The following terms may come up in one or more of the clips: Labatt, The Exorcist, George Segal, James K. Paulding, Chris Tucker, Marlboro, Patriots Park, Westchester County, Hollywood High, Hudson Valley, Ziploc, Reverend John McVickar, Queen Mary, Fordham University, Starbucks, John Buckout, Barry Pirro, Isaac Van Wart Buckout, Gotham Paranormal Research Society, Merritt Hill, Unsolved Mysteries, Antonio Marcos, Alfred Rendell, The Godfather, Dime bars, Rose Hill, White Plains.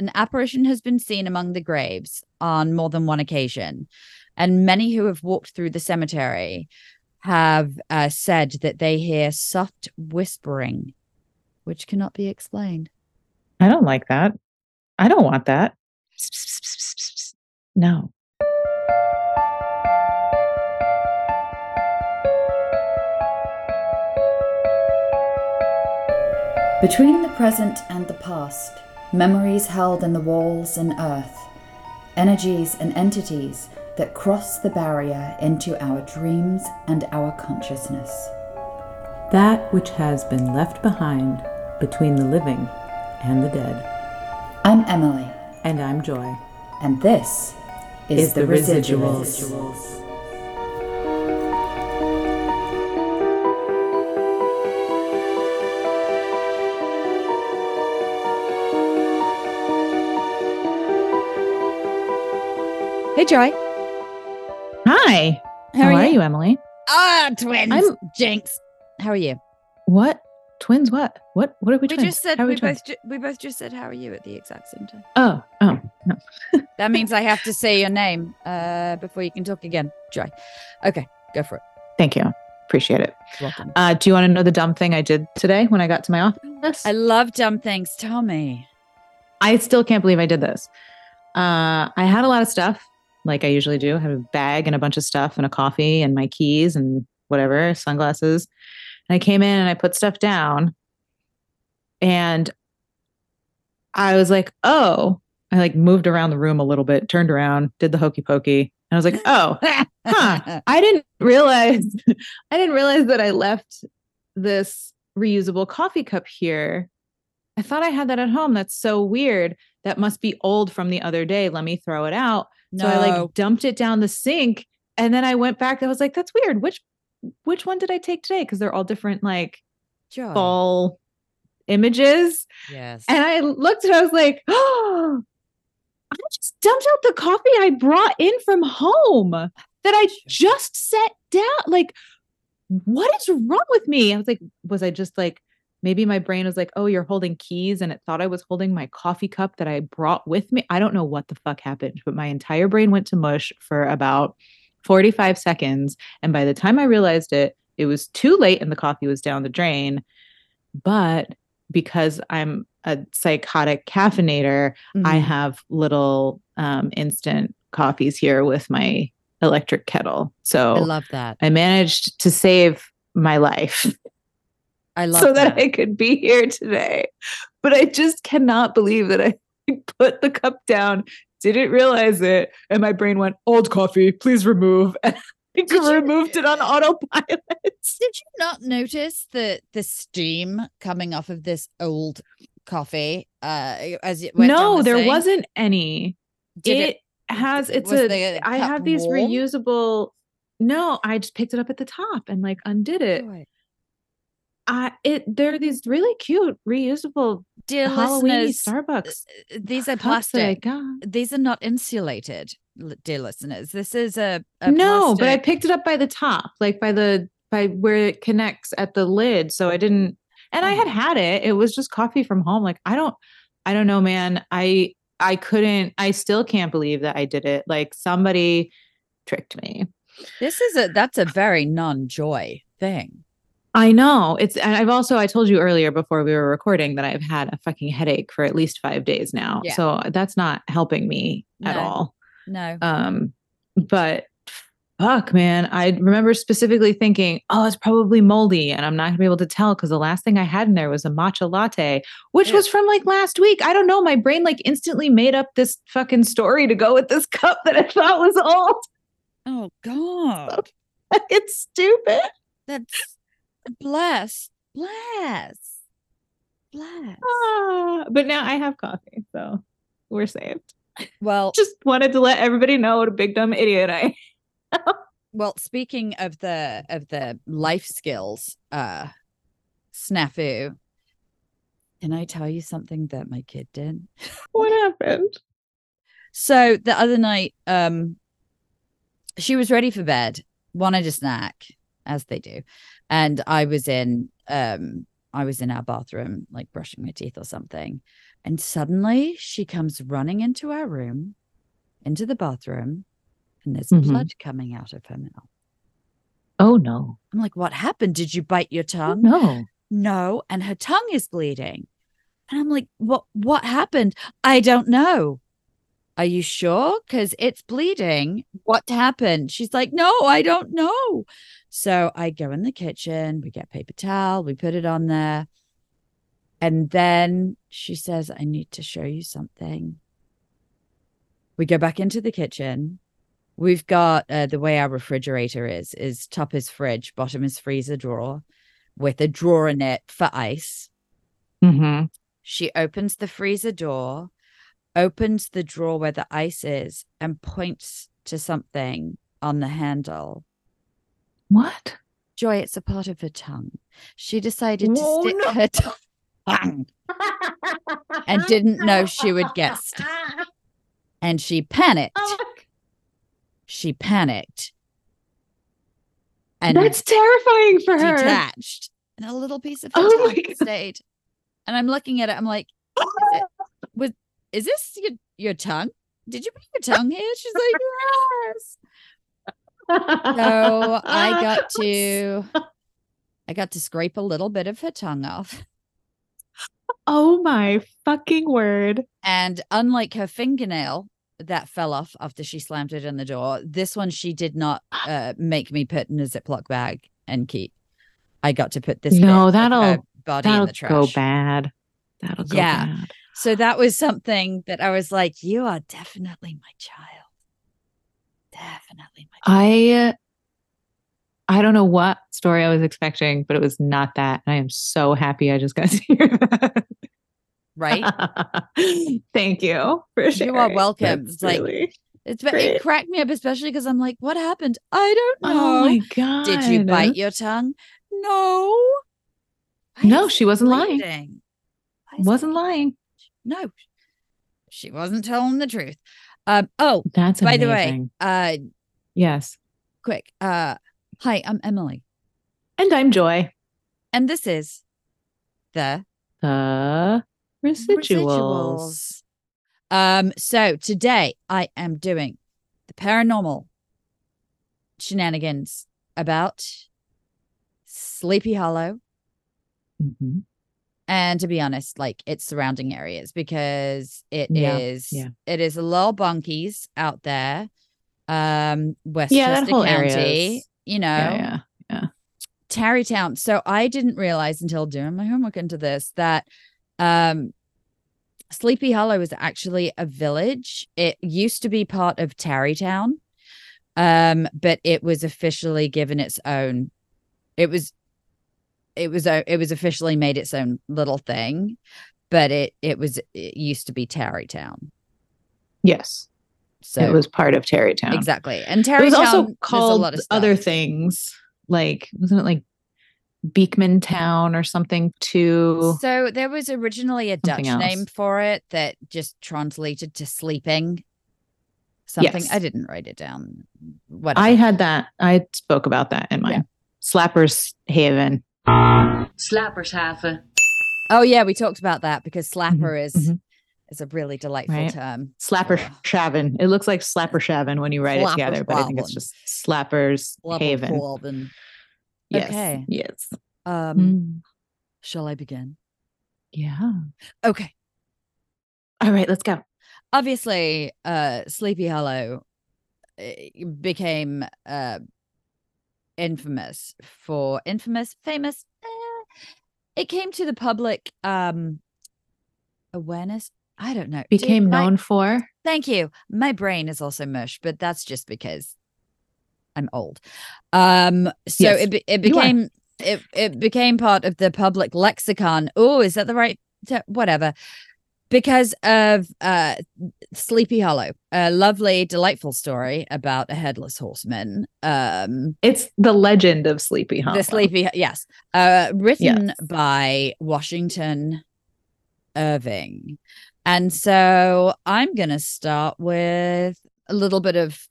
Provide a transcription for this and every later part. an apparition has been seen among the graves on more than one occasion, and many who have walked through the cemetery have said that they hear soft whispering, which cannot be explained. I don't like that. I don't want that. No. Between the present and the past, memories held in the walls and earth, energies and entities that cross the barrier into our dreams and our consciousness. That which has been left behind between the living and the dead. I'm Emily. And I'm Joy. And this is The Residuals. Hey, Joy. Hi. How are you, Emily? Ah, twins. Jinx. How are you? What? Twins what? What are we twins? Just said, we both just said, how are you at the exact same time. Oh, no. That means I have to say your name before you can talk again. Joy. Okay, go for it. Thank you. Appreciate it. Welcome. Do you want to know the dumb thing I did today when I got to my office? I love dumb things. Tell me. I still can't believe I did this. I had a lot of stuff. Like I usually do, I have a bag and a bunch of stuff and a coffee and my keys and whatever, sunglasses. And I came in and I put stuff down and I was like, oh, I like moved around the room a little bit, turned around, did the hokey pokey. And I was like, oh, I didn't realize that I left this reusable coffee cup here. I thought I had that at home. That's so weird. That must be old from the other day. Let me throw it out. No. So I like dumped it down the sink and then I went back. I was like, that's weird. Which one did I take today? Because they're all different like Joy. Fall images. Yes. And I looked and I was like, oh, I just dumped out the coffee I brought in from home that I just set down. Like, what is wrong with me? I was like, was I just like, maybe my brain was like, oh, you're holding keys. And it thought I was holding my coffee cup that I brought with me. I don't know what the fuck happened, but my entire brain went to mush for about 45 seconds. And by the time I realized it, it was too late and the coffee was down the drain. But because I'm a psychotic caffeinator, I have little instant coffees here with my electric kettle. So I love that. I managed to save my life. I love so that I could be here today. But I just cannot believe that I put the cup down, didn't realize it, and my brain went, old coffee, please remove. And I removed it on autopilot. Did you not notice the steam coming off of this old coffee as it went down the sink? Wasn't any. I have these warm? Reusable. No, I just picked it up at the top and like undid it. Joy. There are these really cute reusable dear Halloween-y Starbucks. These are plastic. These are not insulated, dear listeners. This is a no, plastic. But I picked it up by the top, like by where it connects at the lid. So I didn't, and I had it. It was just coffee from home. Like I don't know, man. I still can't believe that I did it. Like somebody tricked me. That's a very non-Joy thing. I know and I've also, I told you earlier before we were recording that I've had a fucking headache for at least 5 days now. Yeah. So that's not helping me at all. No. But fuck, man, I remember specifically thinking, oh, it's probably moldy and I'm not gonna be able to tell. Cause the last thing I had in there was a matcha latte, which was from like last week. I don't know. My brain like instantly made up this fucking story to go with this cup that I thought was old. Oh God. So, it's stupid. That's. Bless. But now I have coffee, so we're saved. Well, just wanted to let everybody know what a big dumb idiot I am. Well, speaking of the life skills snafu, can I tell you something that my kid did? What happened? So the other night, she was ready for bed, wanted a snack, as they do. And I was in our bathroom, like brushing my teeth or something. And suddenly she comes running into our room, into the bathroom, and there's blood coming out of her mouth. Oh, no. I'm like, what happened? Did you bite your tongue? No. No. And her tongue is bleeding. And I'm like, what happened? I don't know. Are you sure? Because it's bleeding. What happened? She's like, no, I don't know. So I go in the kitchen. We get paper towel. We put it on there. And then she says, I need to show you something. We go back into the kitchen. We've got the way our refrigerator is top is fridge, bottom is freezer drawer with a drawer in it for ice. Mm-hmm. She opens the freezer door, opens the drawer where the ice is, and points to something on the handle. What? Joy, it's a part of her tongue. She decided to stick her tongue and didn't know she would get stuck. And she panicked. She panicked. And that's terrifying for her. Detached. And a little piece of her tongue stayed. And I'm looking at it. I'm like, is this your tongue? Did you put your tongue here? She's like, yes. So I got to scrape a little bit of her tongue off. Oh, my fucking word. And unlike her fingernail that fell off after she slammed it in the door, this one she did not make me put in a Ziploc bag and keep. I got to put this body in the trash. That'll go bad. That'll go bad. So that was something that I was like, you are definitely my child. Definitely my child. I don't know what story I was expecting, but it was not that. And I am so happy I just got to hear that. Right? Thank you for sharing. You are welcome. That's it cracked me up, especially because I'm like, what happened? I don't know. Oh my God. Did you bite your tongue? No. No, she wasn't lying. Wasn't lying. No, she wasn't telling the truth. Oh, that's amazing. By the way. Yes. Quick. Hi, I'm Emily. And I'm Joy. And this is The Residuals. So today I am doing the paranormal shenanigans about Sleepy Hollow. Mm-hmm. And to be honest, like its surrounding areas, because it is a little bonkies out there. Westchester County, you know, Tarrytown. So I didn't realize until doing my homework into this that Sleepy Hollow is actually a village. It used to be part of Tarrytown, but it was officially given its own. It was officially made its own little thing, but it used to be Tarrytown. Yes. So it was part of Tarrytown. Exactly. And Tarrytown was also called a lot of other things. Like, wasn't it like Beekman Town or something too? So there was originally a Dutch name for it that just translated to sleeping. Something. Yes. I didn't write it down. Whatever. I had that. I spoke about that in my Slappers Haven. Slappers Haven. Oh yeah, we talked about that because slapper is a really delightful term. Slapper Shaven. It looks like Slapper Shaven when you write it together, but I think it's just Slappers Haven. Yes. Okay. Yes. Shall I begin? Yeah. Okay. All right, let's go. Obviously, Sleepy Hollow became famous. It came to the public awareness. I don't know. Became known for. Thank you. My brain is also mush, but that's just because I'm old. So yes, it became part of the public lexicon. Oh, is that the right? Whatever. Because of Sleepy Hollow, a lovely, delightful story about a headless horseman. It's the Legend of Sleepy Hollow. Written by Washington Irving. And so I'm going to start with a little bit of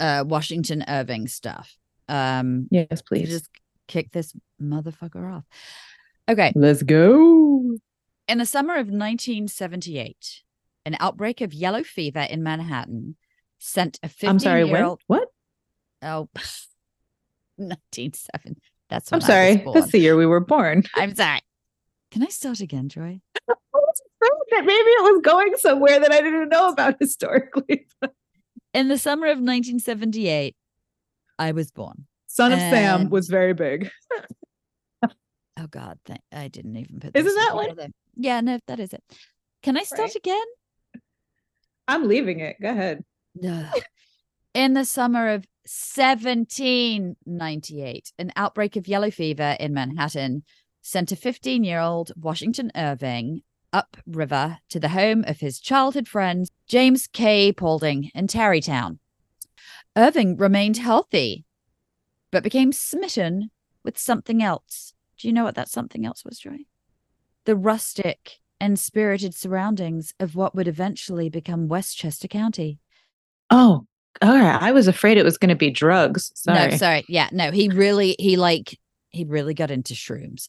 Washington Irving stuff. Yes, please. Just kick this motherfucker off. Okay. Let's go. In the summer of 1978, an outbreak of yellow fever in Manhattan sent a 15-year-old... I'm sorry, when? What? Oh, 1970. That's when I'm sorry. That's the year we were born. I'm sorry. Can I start again, Joy? I was afraid that maybe it was going somewhere that I didn't know about historically. In the summer of 1978, I was born. Son of Sam was very big. Oh, God. I didn't even put that. Isn't that one? There. Yeah, no, that is it. Can I start again? I'm leaving it. Go ahead. In the summer of 1798, an outbreak of yellow fever in Manhattan sent a 15-year-old Washington Irving upriver to the home of his childhood friend, James K. Paulding in Tarrytown. Irving remained healthy, but became smitten with something else. Do you know what that something else was, Joy? The rustic and spirited surroundings of what would eventually become Westchester County. Oh, all right. I was afraid it was going to be drugs. Sorry. No, sorry. Yeah, no, he really got into shrooms.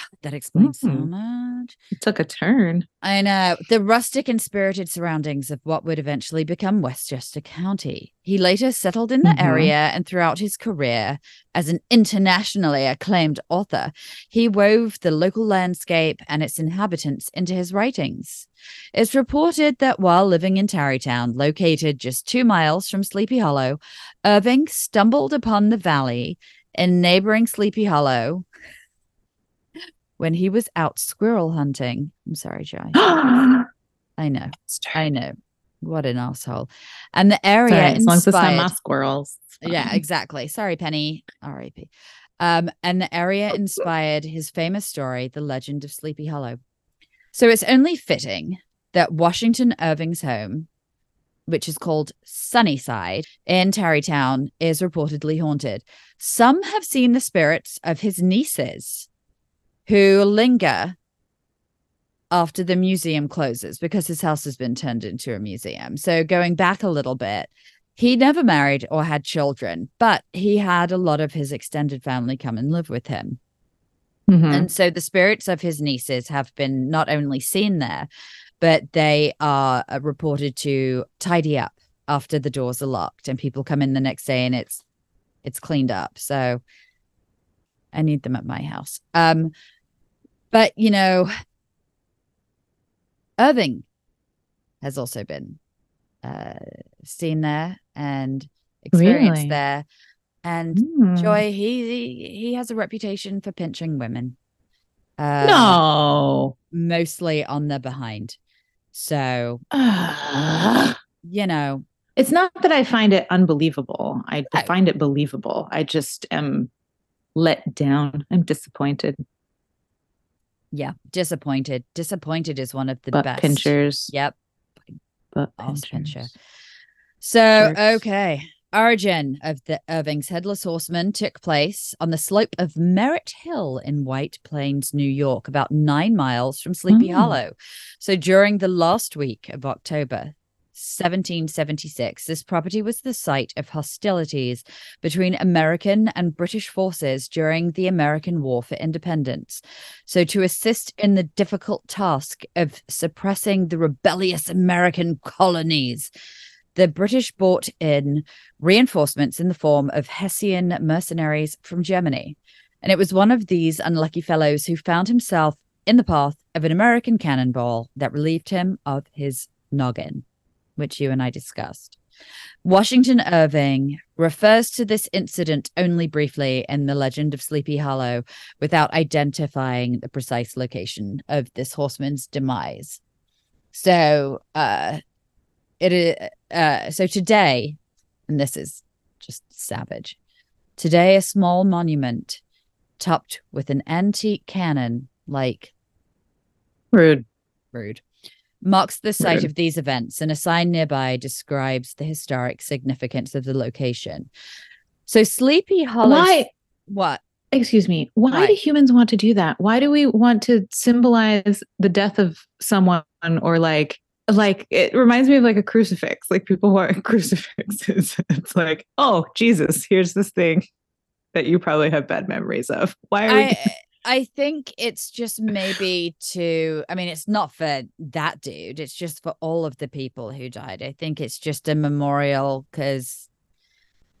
God, that explains so much. It took a turn. I know. The rustic and spirited surroundings of what would eventually become Westchester County. He later settled in the area, and throughout his career as an internationally acclaimed author, he wove the local landscape and its inhabitants into his writings. It's reported that while living in Tarrytown, located just 2 miles from Sleepy Hollow, Irving stumbled upon the valley in neighboring Sleepy Hollow when he was out squirrel hunting. I'm sorry, Joy. I know. What an asshole. And the area inspired... As long as it's not my squirrels. Yeah, exactly. Sorry, Penny. R.I.P. And the area inspired his famous story, The Legend of Sleepy Hollow. So it's only fitting that Washington Irving's home, which is called Sunnyside in Tarrytown, is reportedly haunted. Some have seen the spirits of his nieces who linger after the museum closes, because his house has been turned into a museum. So going back a little bit, he never married or had children, but he had a lot of his extended family come and live with him. And so the spirits of his nieces have been not only seen there, but they are reported to tidy up after the doors are locked and people come in the next day and it's cleaned up. So I need them at my house. But, you know, Irving has also been seen there and experienced there. And Joy, he has a reputation for pinching women. No. Mostly on the behind. So, you know. It's not that I find it unbelievable. I find it believable. I just am... let down. I'm disappointed. Yeah, disappointed. Disappointed is one of the best. Pinchers. Yep. Butt pincher. So, okay. Origin of the Irving's Headless Horseman took place on the slope of Merritt Hill in White Plains, New York, about 9 miles from Sleepy Hollow. So during the last week of October 1776, this property was the site of hostilities between American and British forces during the American War for Independence. So to assist in the difficult task of suppressing the rebellious American colonies, the British brought in reinforcements in the form of Hessian mercenaries from Germany. And it was one of these unlucky fellows who found himself in the path of an American cannonball that relieved him of his noggin, which you and I discussed. Washington Irving refers to this incident only briefly in The Legend of Sleepy Hollow without identifying the precise location of this horseman's demise. So so today, and this is just savage, today a small monument topped with an antique cannon, like... Rude. Marks the site of these events, and a sign nearby describes the historic significance of the location. So Sleepy Hollow... Why? What? Excuse me. Why do humans want to do that? Why do we want to symbolize the death of someone, or like it reminds me of like a crucifix, like people want crucifixes. It's like, oh, Jesus, here's this thing that you probably have bad memories of. Why are we... I think it's just maybe to, I mean, it's not for that dude. It's just for all of the people who died. I think it's just a memorial because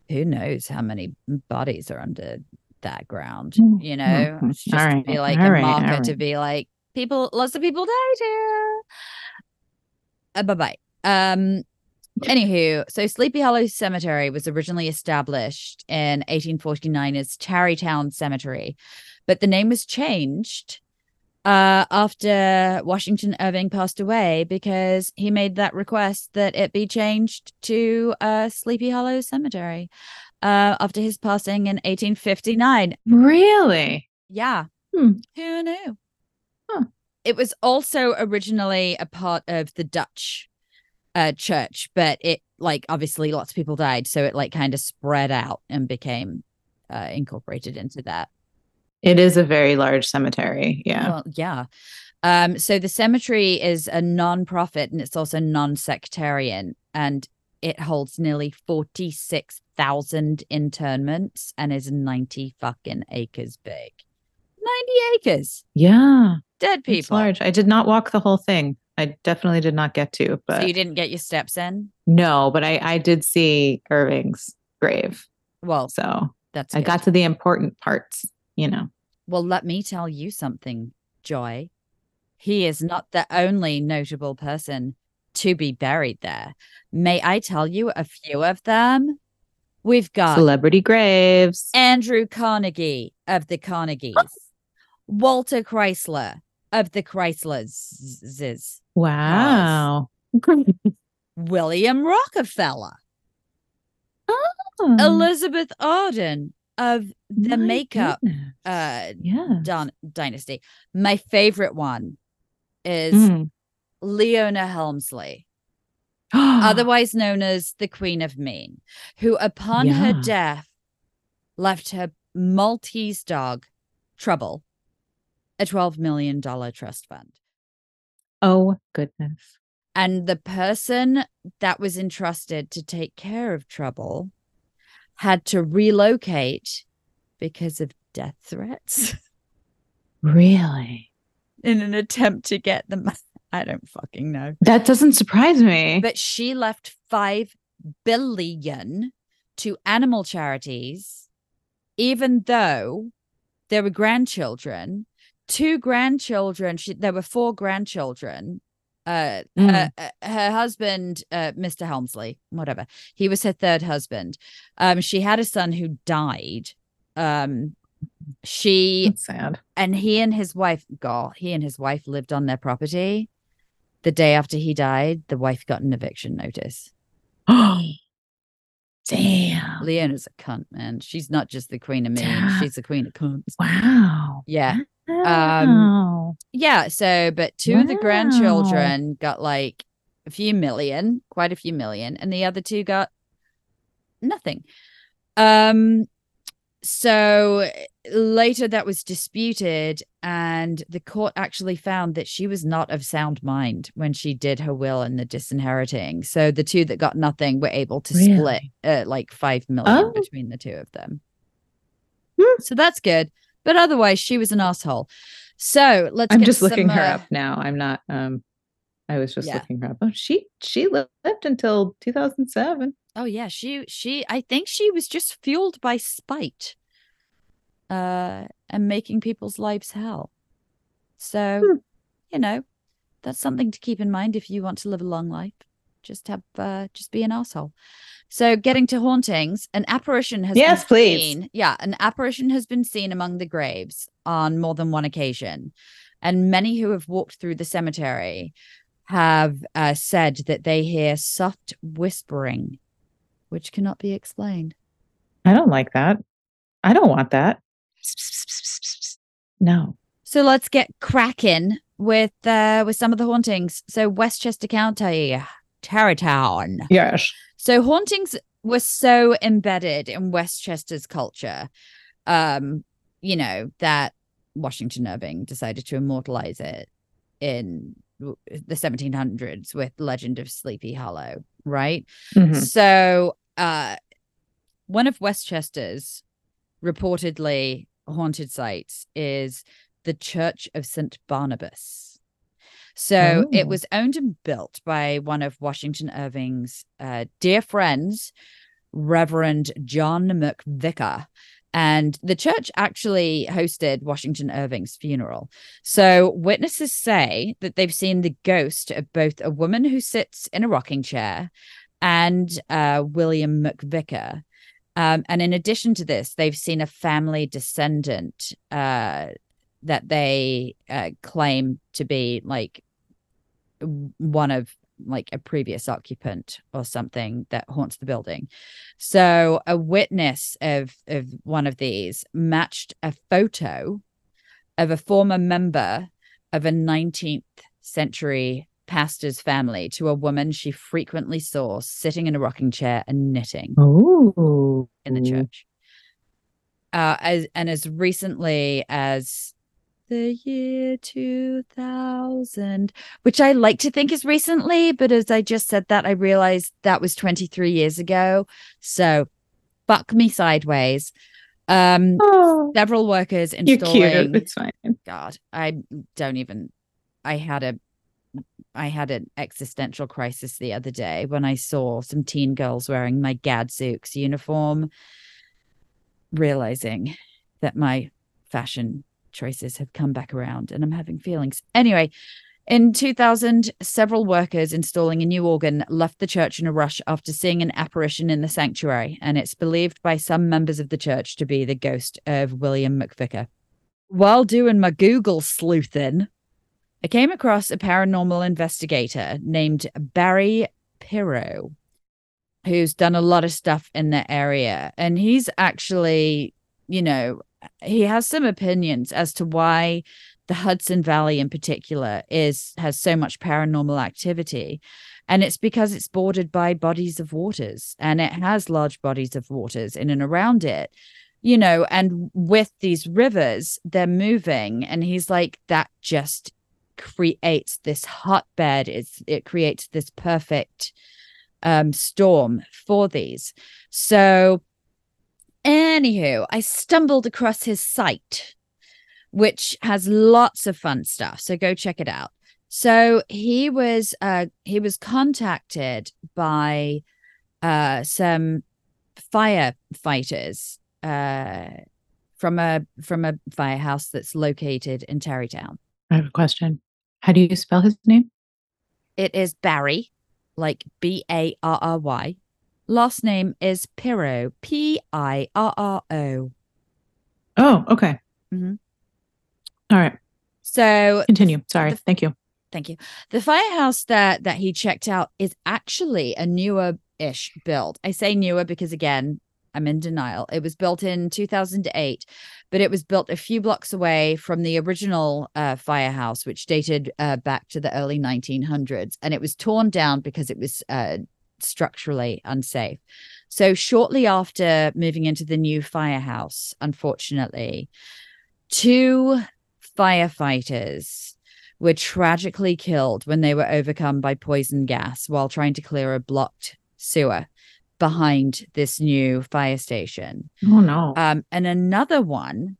who knows how many bodies are under that ground, you know? Mm-hmm. It's just to be like a marker to be like, people, lots of people died here. Bye-bye. Anywho, so Sleepy Hollow Cemetery was originally established in 1849 as Tarrytown Cemetery, but the name was changed after Washington Irving passed away because he made that request that it be changed to Sleepy Hollow Cemetery after his passing in 1859. Really? Yeah. Who knew? Huh. It was also originally a part of the Dutch church, but it, like, obviously lots of people died, so it, like, kind of spread out and became incorporated into that. It is a very large cemetery. Yeah. Well, yeah. So the cemetery is a non-profit and it's also non-sectarian, and it holds nearly 46,000 interments and is 90 fucking acres big. 90 acres. Yeah. Dead people. It's large. I did not walk the whole thing. I definitely did not get to. But so you didn't get your steps in? No, but I did see Irving's grave. Well, so that's good. I got to the important parts, you know. Well, let me tell you something, Joy. He is not the only notable person to be buried there. May I tell you a few of them? We've got celebrity graves. Andrew Carnegie of the Carnegies. Walter Chrysler of the Chryslers. Wow. William Rockefeller. Oh. Elizabeth Arden of the makeup dynasty. My favorite one is Leona Helmsley, otherwise known as the Queen of Mean, who upon her death left her Maltese dog, Trouble, a $12 million trust fund. Oh, goodness. And the person that was entrusted to take care of Trouble had to relocate because of death threats. Really? In an attempt to get them. I don't fucking know. That doesn't surprise me. But she left $5 billion to animal charities, even though there were grandchildren. Two grandchildren. There were four grandchildren. Her husband, Mr. Helmsley, whatever. He was her third husband. She had a son who died. That's sad. And he and his wife lived on their property. The day after he died, the wife got an eviction notice. Oh, damn. Leona's a cunt, man. She's not just the Queen of Men. She's the Queen of Cunts. Wow. Yeah. Wow. But two of the grandchildren got like quite a few million, and the other two got nothing. So later that was disputed, and the court actually found that she was not of sound mind when she did her will and the disinheriting. So the two that got nothing were able to split like 5 million between the two of them. So that's good. But otherwise, she was an asshole. So let's. I'm just looking her up now. I'm not. I was just looking her up. Oh, she lived until 2007. Oh yeah, she. I think she was just fueled by spite, and making people's lives hell. So, you know, that's something to keep in mind if you want to live a long life. Just be an asshole. So getting to hauntings, an apparition has been seen among the graves on more than one occasion. And many who have walked through the cemetery have said that they hear soft whispering, which cannot be explained. I don't like that. I don't want that. No. So let's get cracking with some of the hauntings. So Westchester County, Tarrytown. Yes. So hauntings were so embedded in Westchester's culture, that Washington Irving decided to immortalize it in the 1700s with Legend of Sleepy Hollow, right? Mm-hmm. So one of Westchester's reportedly haunted sites is the Church of St. Barnabas. So it was owned and built by one of Washington Irving's dear friends, Reverend John McVickar. And the church actually hosted Washington Irving's funeral. So witnesses say that they've seen the ghost of both a woman who sits in a rocking chair and William McVickar. And in addition to this, they've seen a family descendant that they claim to be like one of like a previous occupant or something that haunts the building. So a witness of one of these matched a photo of a former member of a 19th century pastor's family to a woman she frequently saw sitting in a rocking chair and knitting in the church. As recently as the year 2000, which I like to think is recently, but as I just said that, I realized that was 23 years ago. So fuck me sideways. Several workers installing. You're cute. It's fine. God, I had an existential crisis the other day when I saw some teen girls wearing my Gadzooks uniform, realizing that my fashion choices have come back around and I'm having feelings. Anyway, in 2000, several workers installing a new organ left the church in a rush after seeing an apparition in the sanctuary, and it's believed by some members of the church to be the ghost of William McVickar. While doing my Google sleuthing, I came across a paranormal investigator named Barry Pirro, who's done a lot of stuff in the area, and he's actually, you know, he has some opinions as to why the Hudson Valley in particular has so much paranormal activity. And it's because it's bordered by bodies of waters, and it has large bodies of waters in and around it, you know, and with these rivers, they're moving. And he's like, that just creates this hotbed. It creates this perfect storm for these. So anywho, I stumbled across his site, which has lots of fun stuff. So go check it out. So he was contacted by some firefighters from a firehouse that's located in Tarrytown. I have a question. How do you spell his name? It is Barry, like Barry. Last name is Pirro, Pirro. Oh, okay. Mm-hmm. All right. So continue. Sorry. Thank you. The firehouse that he checked out is actually a newer-ish build. I say newer because, again, I'm in denial. It was built in 2008, but it was built a few blocks away from the original firehouse, which dated back to the early 1900s. And it was torn down because it was structurally unsafe. So shortly after moving into the new firehouse, unfortunately, two firefighters were tragically killed when they were overcome by poison gas while trying to clear a blocked sewer behind this new fire station. Oh no. And another one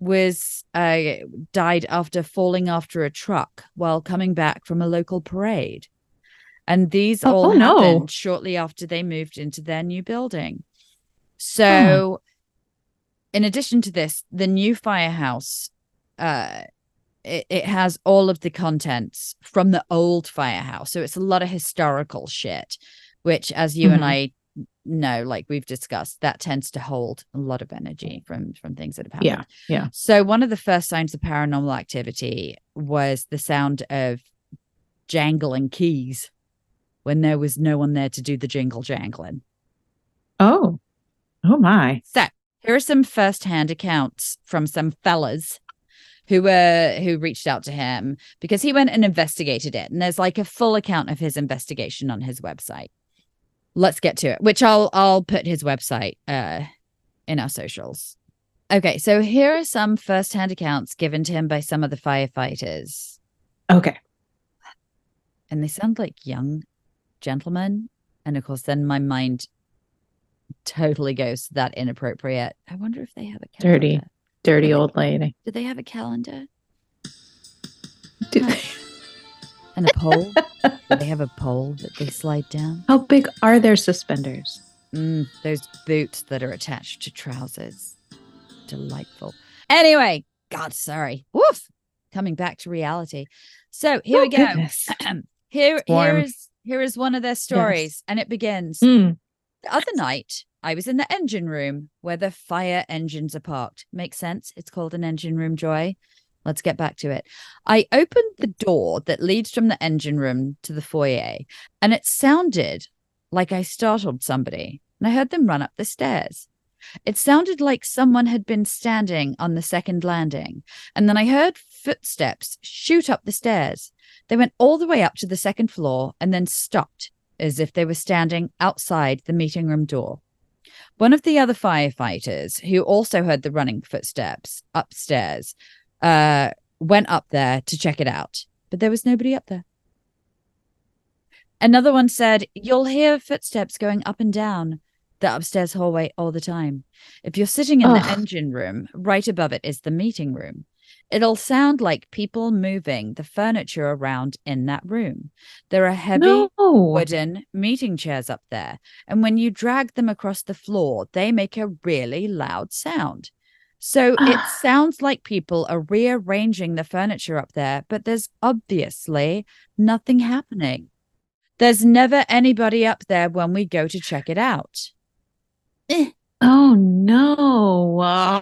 was died after falling after a truck while coming back from a local parade. And these happened shortly after they moved into their new building. So in addition to this, the new firehouse, it has all of the contents from the old firehouse. So it's a lot of historical shit, which, as you and I know, like we've discussed, that tends to hold a lot of energy from things that have happened. Yeah. So one of the first signs of paranormal activity was the sound of jangling keys when there was no one there to do the jingle jangling. Oh my. So here are some first-hand accounts from some fellas who reached out to him because he went and investigated it. And there's like a full account of his investigation on his website. Let's get to it, which I'll put his website in our socials. Okay, so here are some first-hand accounts given to him by some of the firefighters. Okay. And they sound like young gentlemen. And of course, then my mind totally goes to that inappropriate. I wonder if they have a camera. Dirty. dirty old lady. Do they have a calendar? Do they? And a pole? Do they have a pole that they slide down? How big are their suspenders? Those boots that are attached to trousers. Delightful. Anyway, God, sorry. Woof. Coming back to reality. So here we go. Here is one of their stories. Yes. And it begins. The other night, I was in the engine room where the fire engines are parked. Makes sense. It's called an engine room, Joy. Let's get back to it. I opened the door that leads from the engine room to the foyer, and it sounded like I startled somebody, and I heard them run up the stairs. It sounded like someone had been standing on the second landing, and then I heard footsteps shoot up the stairs. They went all the way up to the second floor and then stopped as if they were standing outside the meeting room door. One of the other firefighters, who also heard the running footsteps upstairs, went up there to check it out, but there was nobody up there. Another one said, "You'll hear footsteps going up and down the upstairs hallway all the time. If you're sitting in the engine room, right above it is the meeting room. It'll sound like people moving the furniture around in that room. There are heavy wooden meeting chairs up there, and when you drag them across the floor, they make a really loud sound. So it sounds like people are rearranging the furniture up there, but there's obviously nothing happening. There's never anybody up there when we go to check it out." Oh, no.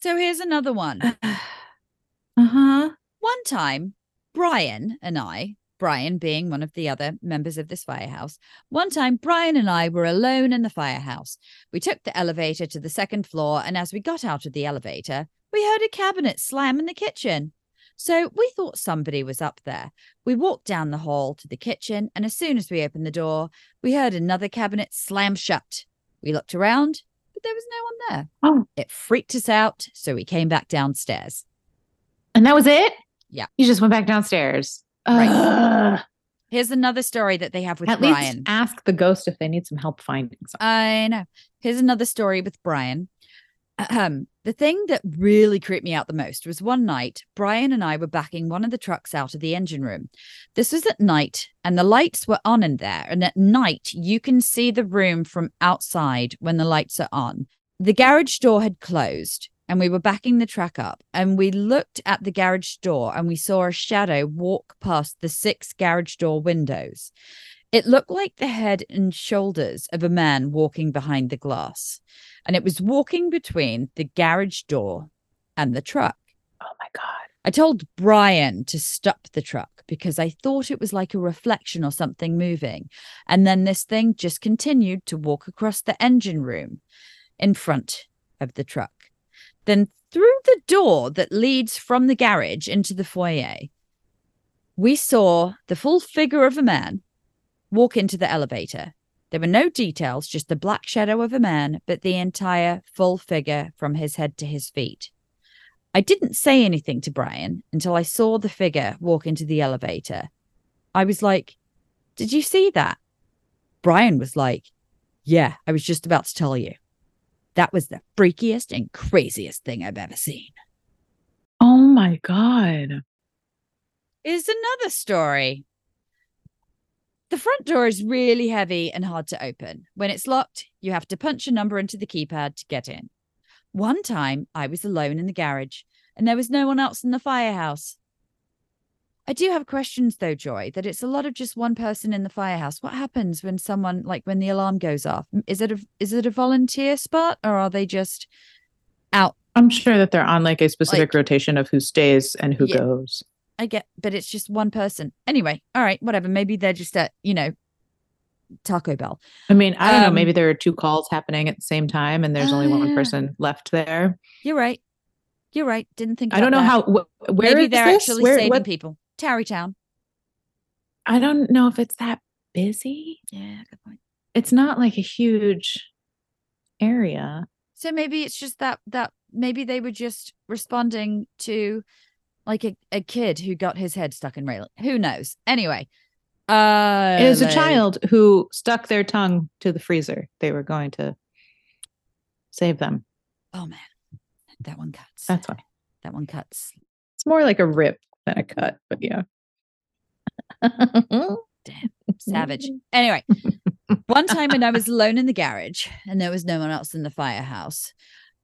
So here's another one. One time, Brian and I, Brian being one of the other members of this firehouse. One time, Brian and I were alone in the firehouse. We took the elevator to the second floor, and as we got out of the elevator, we heard a cabinet slam in the kitchen. So we thought somebody was up there. We walked down the hall to the kitchen, and as soon as we opened the door, we heard another cabinet slam shut. We looked around, but there was no one there. Oh. It freaked us out, so we came back downstairs. And that was it? Yeah. You just went back downstairs. Right. Here's another story that they have with Brian. At least ask the ghost if they need some help finding something. I know. Here's another story with Brian. The thing that really creeped me out the most was one night, Brian and I were backing one of the trucks out of the engine room. This was at night, and the lights were on in there. And at night, you can see the room from outside when the lights are on. The garage door had closed, and we were backing the truck up, and we looked at the garage door, and we saw a shadow walk past the 6 garage door windows. It looked like the head and shoulders of a man walking behind the glass, and it was walking between the garage door and the truck. Oh, my God. I told Brian to stop the truck because I thought it was like a reflection or something moving, and then this thing just continued to walk across the engine room in front of the truck. Then through the door that leads from the garage into the foyer, we saw the full figure of a man walk into the elevator. There were no details, just the black shadow of a man, but the entire full figure from his head to his feet. I didn't say anything to Brian until I saw the figure walk into the elevator. I was like, "Did you see that?" Brian was like, "Yeah, I was just about to tell you. That was the freakiest and craziest thing I've ever seen." Oh, my God. Here's another story. The front door is really heavy and hard to open. When it's locked, you have to punch a number into the keypad to get in. One time, I was alone in the garage, and there was no one else in the firehouse. I do have questions, though, Joy, that it's a lot of just one person in the firehouse. What happens when someone, like when the alarm goes off? Is it a volunteer spot, or are they just out? I'm sure that they're on like a specific rotation of who stays and who goes. I get, but it's just one person. Anyway, all right, whatever. Maybe they're just at, Taco Bell. I mean, I don't know. Maybe there are 2 calls happening at the same time, and there's only one person left there. You're right. Didn't think. I don't know how. Where maybe is they're this? Actually where, saving what? People. Tarrytown. I don't know if it's that busy. Yeah, good point. It's not like a huge area. So maybe it's just that maybe they were just responding to like a kid who got his head stuck in railing. Who knows? Anyway. It was a child who stuck their tongue to the freezer. They were going to save them. Oh, man. That one cuts. That's why. That one cuts. It's more like a rip than a cut, but yeah. Damn, savage. Anyway, one time when I was alone in the garage and there was no one else in the firehouse,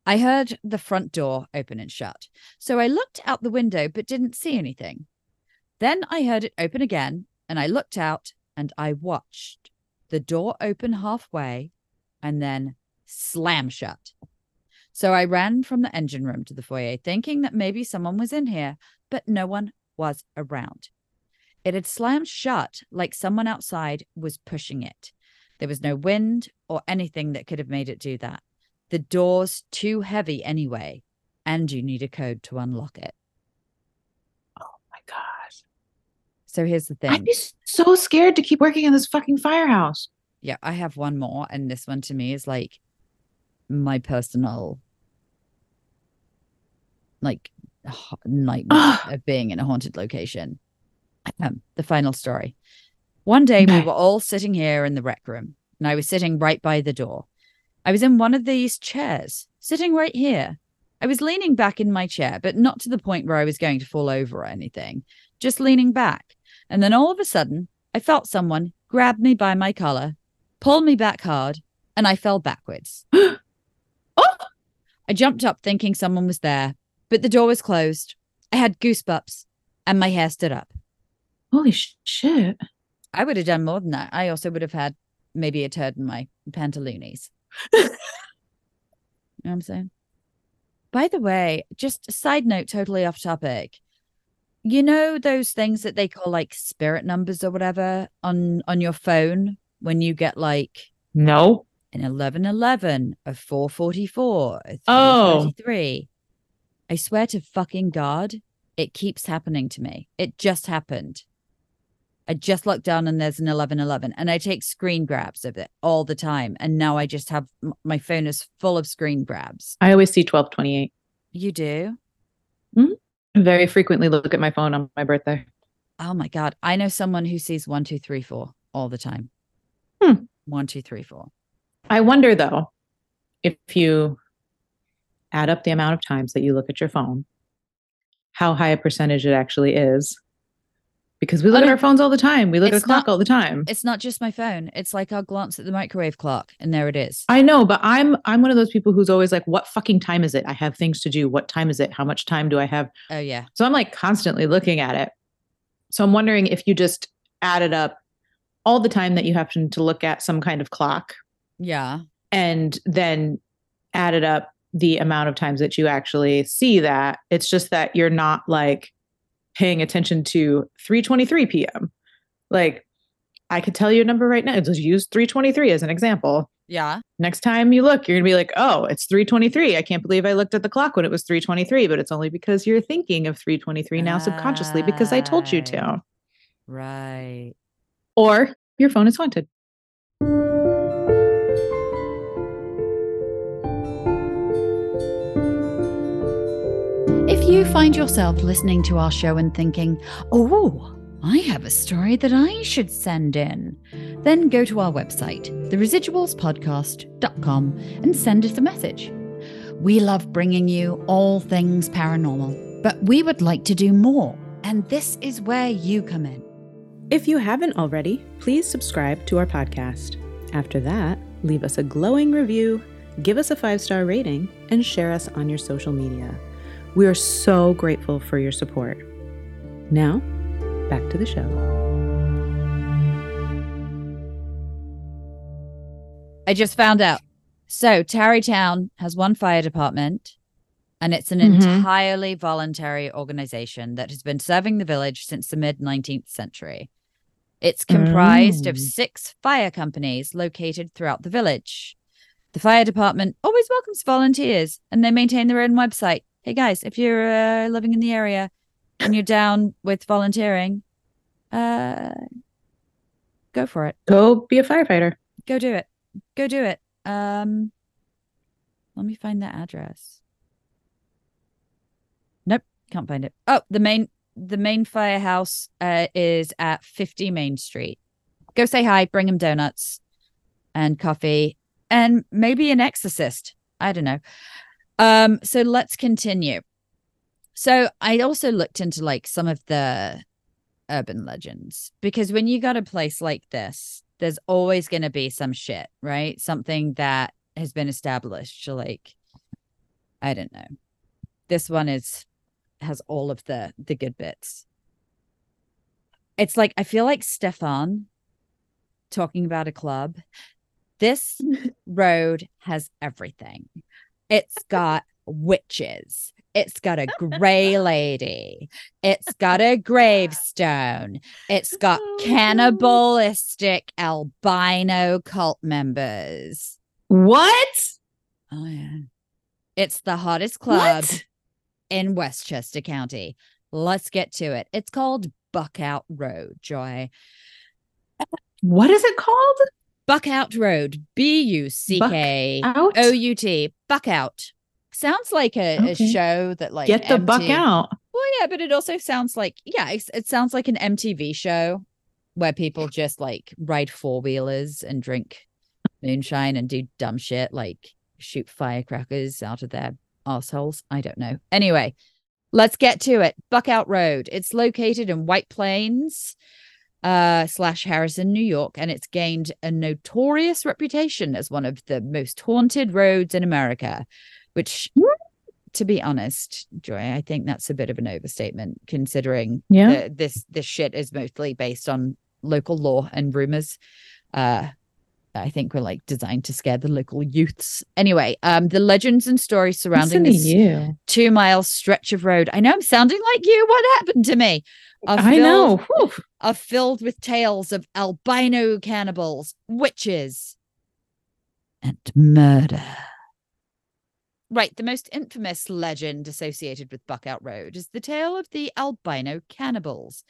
I heard the front door open and shut. So I looked out the window but didn't see anything. Then I heard it open again and I looked out and I watched the door open halfway and then slam shut. So I ran from the engine room to the foyer thinking that maybe someone was in here, but no one was around. It had slammed shut like someone outside was pushing it. There was no wind or anything that could have made it do that. The door's too heavy anyway, and you need a code to unlock it. Oh, my gosh. So here's the thing. I'd be so scared to keep working in this fucking firehouse. Yeah, I have one more, and this one to me is like my personal, like, nightmare of being in a haunted location. The final story. One day we were all sitting here in the rec room, and I was sitting right by the door. I was in one of these chairs, sitting right here. I was leaning back in my chair, but not to the point where I was going to fall over or anything, just leaning back. And then all of a sudden, I felt someone grab me by my collar, pull me back hard, and I fell backwards. Oh! I jumped up thinking someone was there, but the door was closed. I had goosebumps, and my hair stood up. Holy shit. I would have done more than that. I also would have had maybe a turd in my pantaloonies. You know what I'm saying? By the way, just a side note, totally off topic. You know those things that they call like spirit numbers or whatever on your phone when you get like no an 1111, a 444, a 333. I swear to fucking God, it keeps happening to me. It just happened. I just looked down and there's an 1111, and I take screen grabs of it all the time. And now I just have my phone is full of screen grabs. I always see 1228. You do? Mm-hmm. I very frequently look at my phone on my birthday. Oh my God. I know someone who sees 1234 all the time. 1234. I wonder though, if you add up the amount of times that you look at your phone, how high a percentage it actually is. Because we look at our phones all the time. We look at a clock all the time. It's not just my phone. It's like I'll glance at the microwave clock and there it is. I know, but I'm one of those people who's always like, what fucking time is it? I have things to do. What time is it? How much time do I have? Oh, yeah. So I'm like constantly looking at it. So I'm wondering if you just added up all the time that you happen to look at some kind of clock. Yeah. And then added up the amount of times that you actually see that. It's just that you're not like paying attention to 3:23 p.m. Like, I could tell you a number right now. Just use 3:23 as an example. Yeah. Next time you look, you're going to be like, oh, it's 3:23. I can't believe I looked at the clock when it was 3:23, but it's only because you're thinking of 3:23 now subconsciously because I told you to. Right. Or your phone is haunted. If you find yourself listening to our show and thinking, oh, I have a story that I should send in, then go to our website, theresidualspodcast.com, and send us a message. We love bringing you all things paranormal, but we would like to do more, and this is where you come in. If you haven't already, please subscribe to our podcast. After that, leave us a glowing review, give us a 5-star rating, and share us on your social media. We are so grateful for your support. Now, back to the show. I just found out. So Tarrytown has one fire department, and it's an entirely voluntary organization that has been serving the village since the mid-19th century. It's comprised of 6 fire companies located throughout the village. The fire department always welcomes volunteers, and they maintain their own website. Hey guys, if you're living in the area and you're down with volunteering, go for it. Go be a firefighter. Go do it. Go do it. Let me find that address. Nope, can't find it. Oh, the main firehouse is at 50 Main Street. Go say hi, bring them donuts and coffee and maybe an exorcist. I don't know. So let's continue. So I also looked into like some of the urban legends, because when you got a place like this, there's always going to be some shit, right? Something that has been established. So like, I don't know. This one has all of the good bits. It's like, I feel like Stefan talking about a club. This road has everything. It's got witches. It's got a gray lady. It's got a gravestone. It's got cannibalistic albino cult members. What? Oh, yeah. It's the hottest club in Westchester County. Let's get to it. It's called Buckout Road, Joy. What is it called? Buckout Road. B-U-C-K-O-U-T. Buckout. Sounds like a show that like get the buck out. Well, yeah, but it also sounds like it sounds like an MTV show where people just like ride four-wheelers and drink moonshine and do dumb shit like shoot firecrackers out of their assholes. I don't know. Anyway, let's get to it. Buckout Road. It's located in White Plains / Harrison, New York, and it's gained a notorious reputation as one of the most haunted roads in America. Which, to be honest, Joy, I think that's a bit of an overstatement, considering this shit is mostly based on local lore and rumors. I think we're like designed to scare the local youths. Anyway, the legends and stories surrounding this 2-mile stretch of road. I know I'm sounding like you. What happened to me? Are filled with tales of albino cannibals, witches, and murder. Right, the most infamous legend associated with Buckout Road is the tale of the albino cannibals.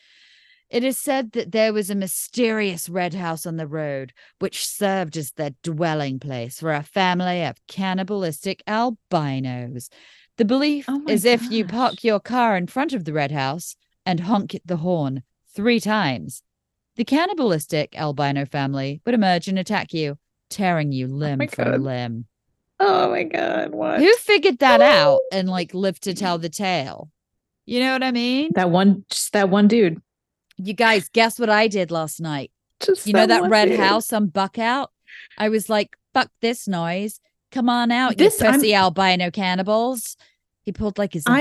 It is said that there was a mysterious red house on the road, which served as their dwelling place for a family of cannibalistic albinos. The belief is if you park your car in front of the red house and honk the horn 3 times, the cannibalistic albino family would emerge and attack you, tearing you limb from limb. Oh my God, what? Who figured that out and like lived to tell the tale? You know what I mean? That one dude. You guys, guess what I did last night? Just you know that red house on Buckout? I was like, fuck this noise. Come on out, you pussy albino cannibals. He pulled like his Come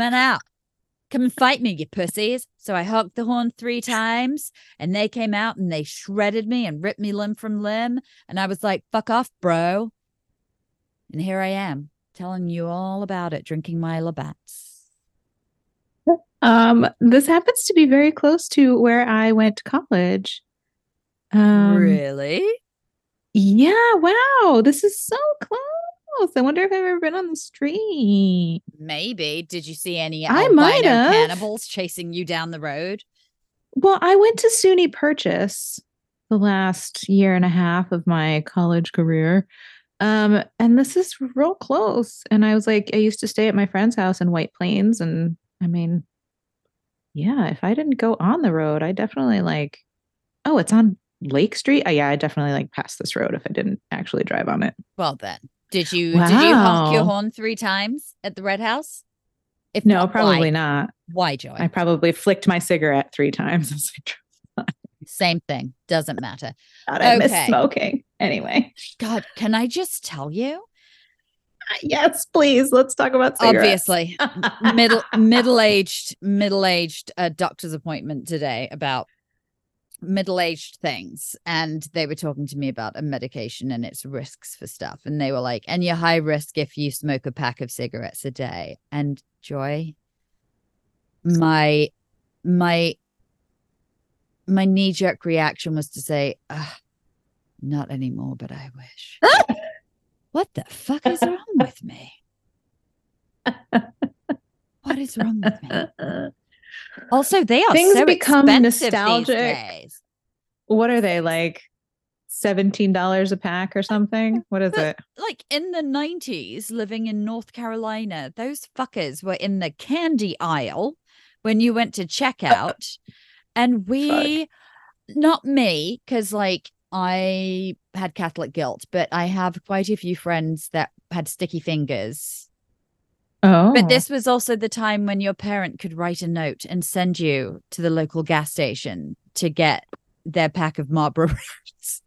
on out. Come and fight me, you pussies. So I honked the horn 3 times and they came out and they shredded me and ripped me limb from limb. And I was like, fuck off, bro. And here I am telling you all about it, drinking my Labatt's. This happens to be very close to where I went to college. Really? Yeah. Wow. This is so close. I wonder if I've ever been on the street. Maybe. Did you see any albino cannibals chasing you down the road? Well, I went to SUNY Purchase the last year and a half of my college career. And this is real close. And I was like, I used to stay at my friend's house in White Plains. And I mean, yeah, if I didn't go on the road, I definitely like, oh, it's on Lake Street. Oh, yeah, I definitely like passed this road if I didn't actually drive on it. Well, then. Did you honk your horn 3 times at the red house? If no, not, probably why? Not. Why, Joy? I probably flicked my cigarette 3 times as I drove by. Same thing. Doesn't matter. God, I miss smoking. Anyway. God, can I just tell you? Yes, please. Let's talk about cigarettes. Obviously. middle-aged doctor's appointment today about middle-aged things, and they were talking to me about a medication and its risks for stuff, and they were like, and you're high risk if you smoke a pack of cigarettes a day. And Joy, my knee-jerk reaction was to say, not anymore, but I wish. What the fuck is wrong with me? What is wrong with me? Also, they are things so become nostalgic. These days. What are they, like $17 a pack or something? What is it? Like in the 90s, living in North Carolina, those fuckers were in the candy aisle when you went to checkout. And we, not me, because like I had Catholic guilt, but I have quite a few friends that had sticky fingers. Oh. But this was also the time when your parent could write a note and send you to the local gas station to get their pack of Marlboro Reds,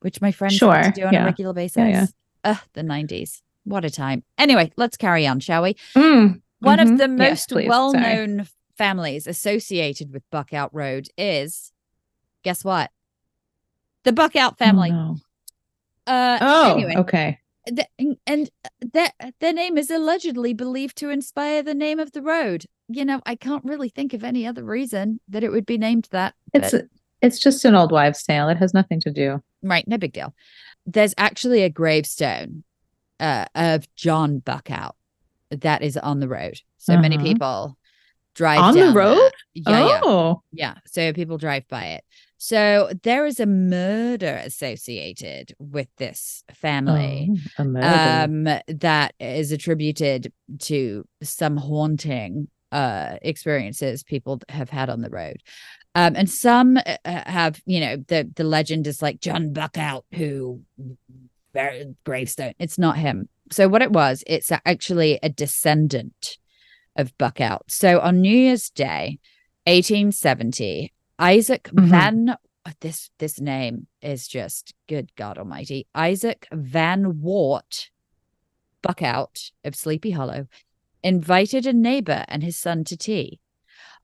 which my friends used to do on a regular basis. Yeah. Ugh, the 90s. What a time. Anyway, let's carry on, shall we? One of the most well-known families associated with Buckout Road is, guess what? The Buckout family. Oh, no. Anyway. Okay. Their name is allegedly believed to inspire the name of the road. You know, I can't really think of any other reason that it would be named that. It's just an old wives' tale. It has nothing to do. Right, no big deal. There's actually a gravestone of John Buckout that is on the road. So many people drive on down the road. Yeah, oh, yeah. So people drive by it. So there is a murder associated with this family that is attributed to some haunting experiences people have had on the road. And some have, you know, the legend is like John Buckout, who buried gravestone. It's not him. So what it was, it's actually a descendant of Buckout. So on New Year's Day, 1870, Isaac Van, this name is just, good God almighty, Isaac Van Wart Buckout of Sleepy Hollow invited a neighbor and his son to tea.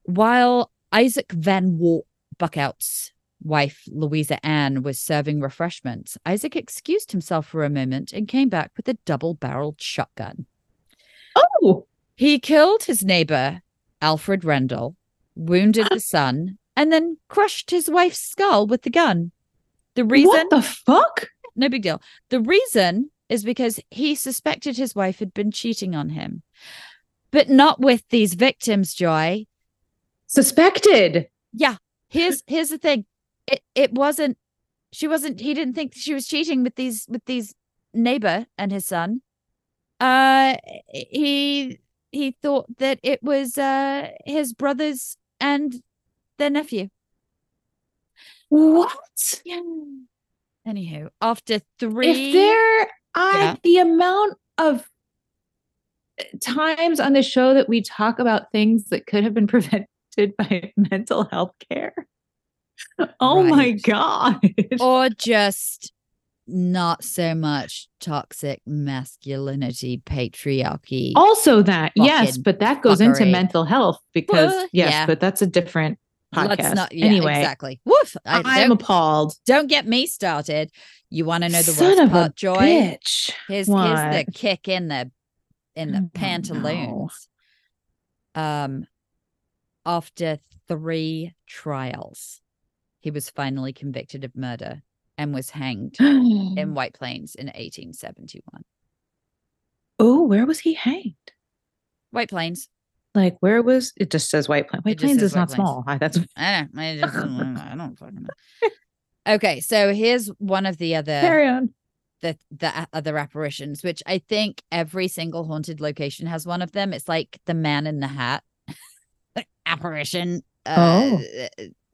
While Isaac Van Wart Buckout's wife, Louisa Ann, was serving refreshments, Isaac excused himself for a moment and came back with a double-barreled shotgun. Oh! He killed his neighbor, Alfred Rendell, wounded the son, and then crushed his wife's skull with the gun. The reason... What the fuck? No big deal. The reason is because he suspected his wife had been cheating on him. But not with these victims, Joy. Suspected? Yeah. Here's the thing. It wasn't... She wasn't... He didn't think she was cheating with these neighbor and his son. He thought that it was his brothers and... their nephew. What? Yeah. Anywho, after the amount of times on the show that we talk about things that could have been prevented by mental health care. Oh my God. Or just not so much toxic masculinity, patriarchy. Also that, yes, but that goes into mental health because but that's a different podcast. Let's not, anyway, exactly. Woof! I'm appalled. Don't get me started. You want to know the worst part, Joy? Bitch. Here's the kick in the pantaloons. Know. After 3 trials, he was finally convicted of murder and was hanged in White Plains in 1871. Oh, where was he hanged? White Plains. Like, where was it? Just says White Plains. White Plains is not small. I don't fucking know. Okay, so here's one of the other other apparitions, which I think every single haunted location has one of them. It's like the man in the hat apparition,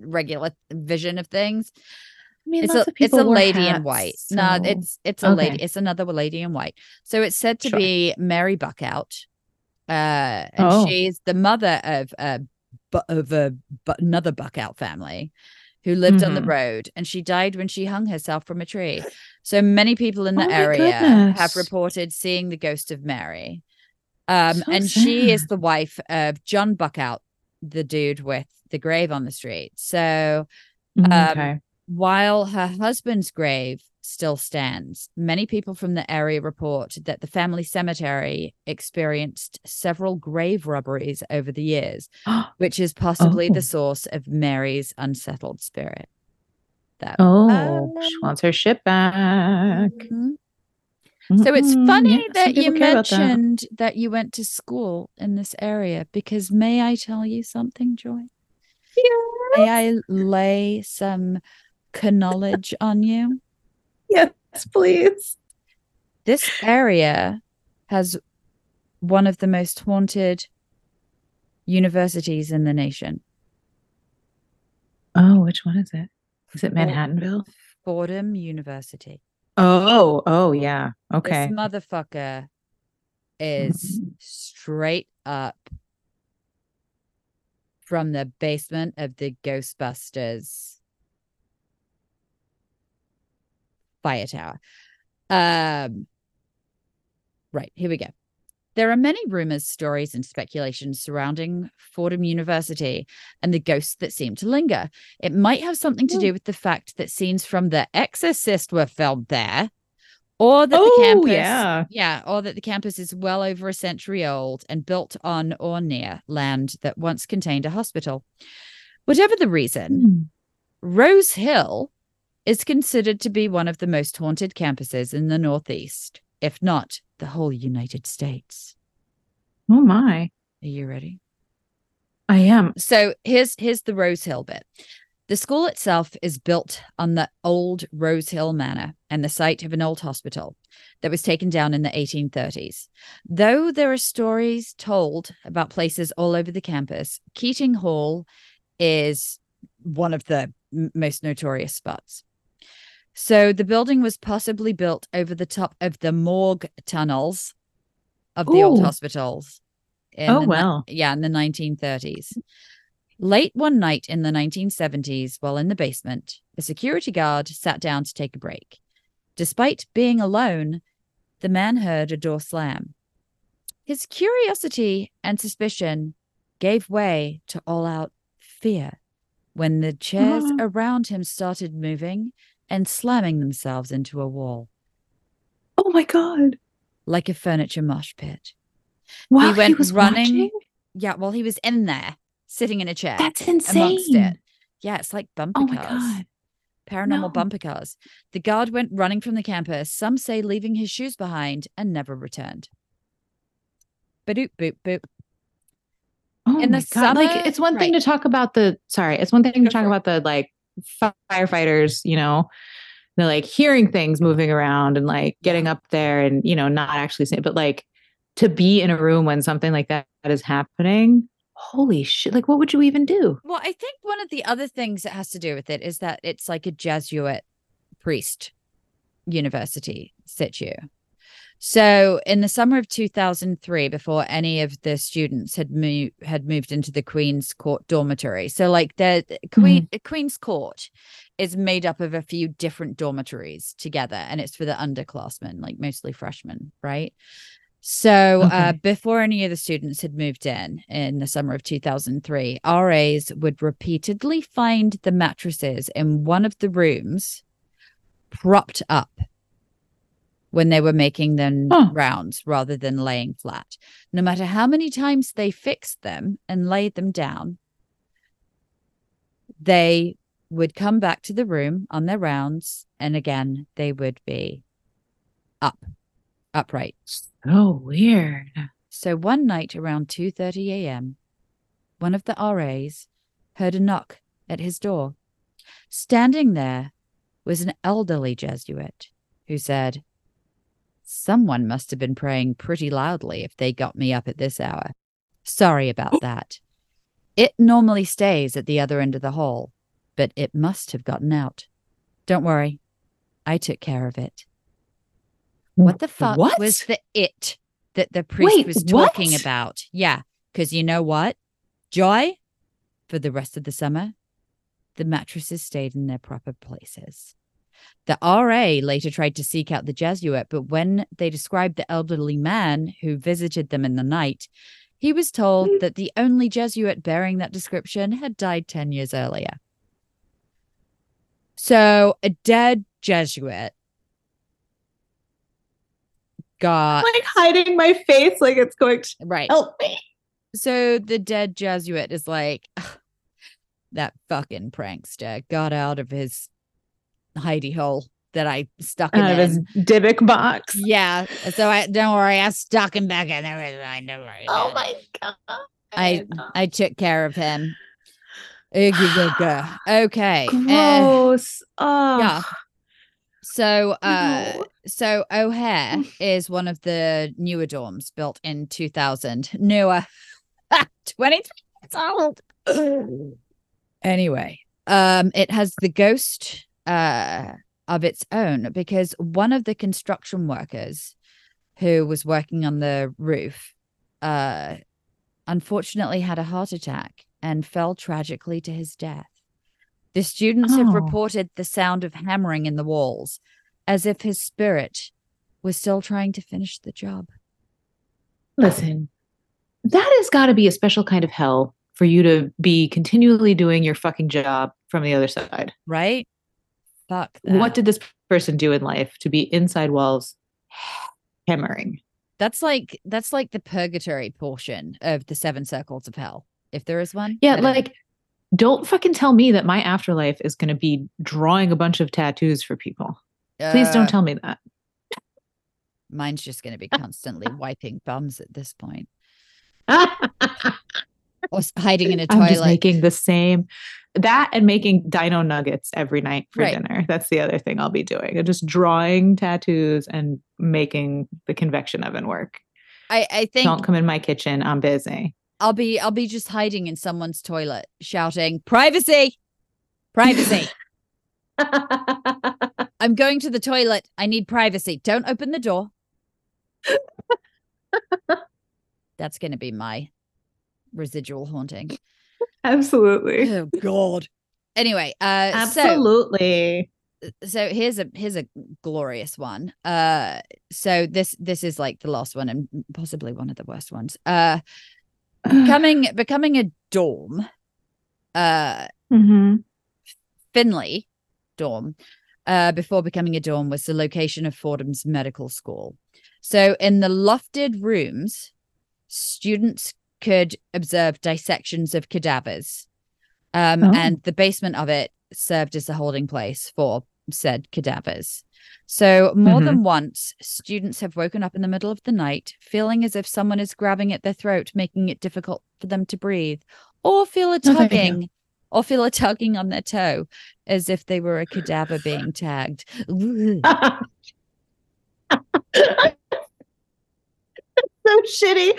regular vision of things. I mean, it's a lady hats, in white. So... No, it's a lady. It's another lady in white. So it's said to be Mary Buckout. She's the mother of another Buckout family who lived on the road, and she died when she hung herself from a tree. So many people in the area have reported seeing the ghost of Mary. So she is the wife of John Buckout, the dude with the grave on the street. So while her husband's grave still stands, many people from the area report that the family cemetery experienced several grave robberies over the years, which is possibly the source of Mary's unsettled spirit. She wants her shit back. So it's funny that you mentioned that you went to school in this area, because may I tell you something, Joy? Yes. May I lay some knowledge on you? Yes, please. This area has one of the most haunted universities in the nation. Oh, which one is it? Is it Manhattanville? Fordham University. Oh, yeah. Okay. This motherfucker is straight up from the basement of the Ghostbusters fire tower. Right, here we go. There are many rumors, stories, and speculations surrounding Fordham University and the ghosts that seem to linger. It might have something to do with the fact that scenes from The Exorcist were filmed there, or that the campus is well over a century old and built on or near land that once contained a hospital. Whatever the reason, Rose Hill is considered to be one of the most haunted campuses in the Northeast, if not the whole United States. Oh my. Are you ready? I am. So here's the Rose Hill bit. The school itself is built on the old Rose Hill Manor and the site of an old hospital that was taken down in the 1830s. Though there are stories told about places all over the campus, Keating Hall is one of the most notorious spots. So the building was possibly built over the top of the morgue tunnels of the old hospitals. In the 1930s. Late one night in the 1970s, while in the basement, a security guard sat down to take a break. Despite being alone, the man heard a door slam. His curiosity and suspicion gave way to all-out fear when the chairs around him started moving and slamming themselves into a wall. Oh my God. Like a furniture mosh pit. While he was running. Watching? Yeah, while he was in there, sitting in a chair. That's insane. Amongst it. Yeah, it's like bumper cars. Oh my God. Paranormal bumper cars. The guard went running from the campus, some say leaving his shoes behind, and never returned. Badoop, boop, boop. Oh in my the God. Summer, like, it's one thing to talk about the, like, firefighters, you know, they're like hearing things moving around and like getting up there and, you know, not actually saying, but like to be in a room when something like that is happening. Holy shit. Like, what would you even do? Well, I think one of the other things that has to do with it is that it's like a Jesuit priest university situ. So in the summer of 2003, before any of the students had moved into the Queen's Court dormitory. So like Queen's Court is made up of a few different dormitories together, and it's for the underclassmen, like mostly freshmen, right? So before any of the students had moved in the summer of 2003, RAs would repeatedly find the mattresses in one of the rooms propped up when they were making them rounds rather than laying flat. No matter how many times they fixed them and laid them down, they would come back to the room on their rounds, and again, they would be upright. So weird. So one night around 2:30 a.m., one of the RAs heard a knock at his door. Standing there was an elderly Jesuit who said, "Someone must have been praying pretty loudly if they got me up at this hour. Sorry about that. It normally stays at the other end of the hall, but it must have gotten out. Don't worry. I took care of it." What the fuck was the it that the priest was talking about? Yeah, because you know what? Joy, for the rest of the summer, the mattresses stayed in their proper places. The RA later tried to seek out the Jesuit, but when they described the elderly man who visited them in the night, he was told that the only Jesuit bearing that description had died 10 years earlier. So a dead Jesuit got... I'm like hiding my face like it's going to help me. So the dead Jesuit is like, that fucking prankster got out of his hidey hole that I stuck in his Dybbuk box. Yeah. So don't worry, I stuck him back in there. Oh my God. I took care of him. Okay. Gross. Yeah. So so O'Hare is one of the newer dorms built in 2000. Newer. 23 years old. Anyway, It has the ghost of its own, because one of the construction workers who was working on the roof unfortunately had a heart attack and fell tragically to his death. The students have reported the sound of hammering in the walls, as if his spirit was still trying to finish the job. Listen, that has got to be a special kind of hell for you to be continually doing your fucking job from the other side. Right? Fuck that. What did this person do in life to be inside walls hammering? That's like the purgatory portion of the seven circles of hell, if there is one. Yeah, like... Don't fucking tell me that my afterlife is going to be drawing a bunch of tattoos for people. Please don't tell me that. Mine's just going to be constantly wiping bums at this point. Or hiding in a toilet. I'm just making the same. That and making dino nuggets every night for dinner. That's the other thing I'll be doing. I'm just drawing tattoos and making the convection oven work. I think... Don't come in my kitchen. I'm busy. I'll be just hiding in someone's toilet, shouting, "Privacy! Privacy!" I'm going to the toilet. I need privacy. Don't open the door. That's going to be my residual haunting. Absolutely. Oh God. Anyway, absolutely. So here's a glorious one. So this is like the last one and possibly one of the worst ones. Becoming a dorm, Finley dorm, before becoming a dorm was the location of Fordham's medical school. So in the lofted rooms, students could observe dissections of cadavers, and the basement of it served as a holding place for said cadavers. So more than once, students have woken up in the middle of the night feeling as if someone is grabbing at their throat, making it difficult for them to breathe, or feel a tugging on their toe as if they were a cadaver being tagged. So shitty.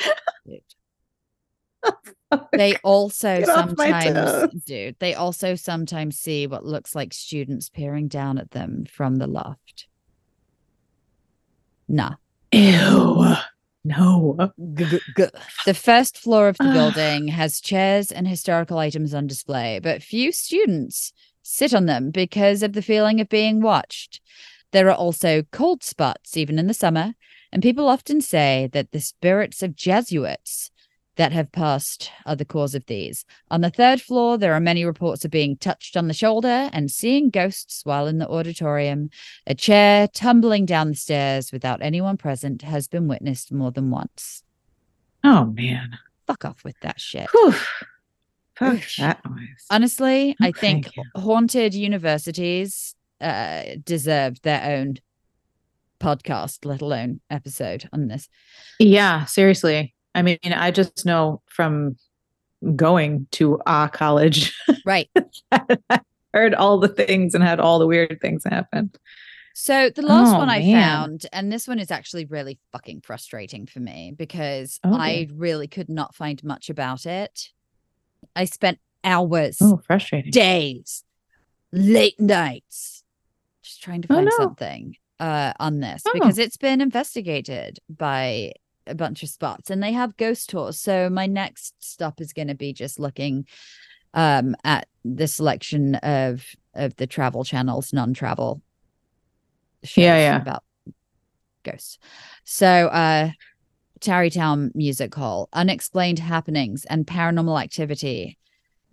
They also sometimes see what looks like students peering down at them from the loft. Nah. Ew. No. The first floor of the building has chairs and historical items on display, but few students sit on them because of the feeling of being watched. There are also cold spots, even in the summer, and people often say that the spirits of Jesuits that have passed are the cause of these. On the third floor, there are many reports of being touched on the shoulder and seeing ghosts while in the auditorium. A chair tumbling down the stairs without anyone present has been witnessed more than once. Oh, man. Fuck off with that shit. Whew. Fuck that noise. Honestly, I think haunted universities deserve their own podcast, let alone episode on this. Yeah, seriously. I mean, I just know from going to college, right? I heard all the things and had all the weird things happen. So the last one I found, and this one is actually really fucking frustrating for me because I really could not find much about it. I spent hours, days, late nights, just trying to find something on this because it's been investigated by a bunch of spots and they have ghost tours. So my next stop is going to be just looking at the selection of the Travel Channel's non-travel shows about ghosts. So Tarrytown Music Hall, unexplained happenings and paranormal activity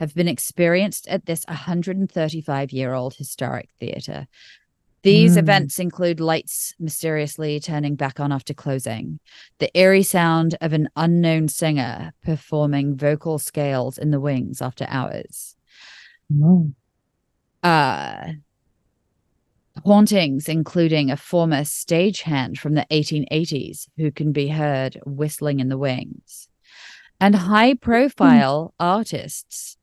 have been experienced at this 135-year-old historic theater. These events include lights mysteriously turning back on after closing, the eerie sound of an unknown singer performing vocal scales in the wings after hours. Hauntings including a former stagehand from the 1880s who can be heard whistling in the wings, and high-profile artists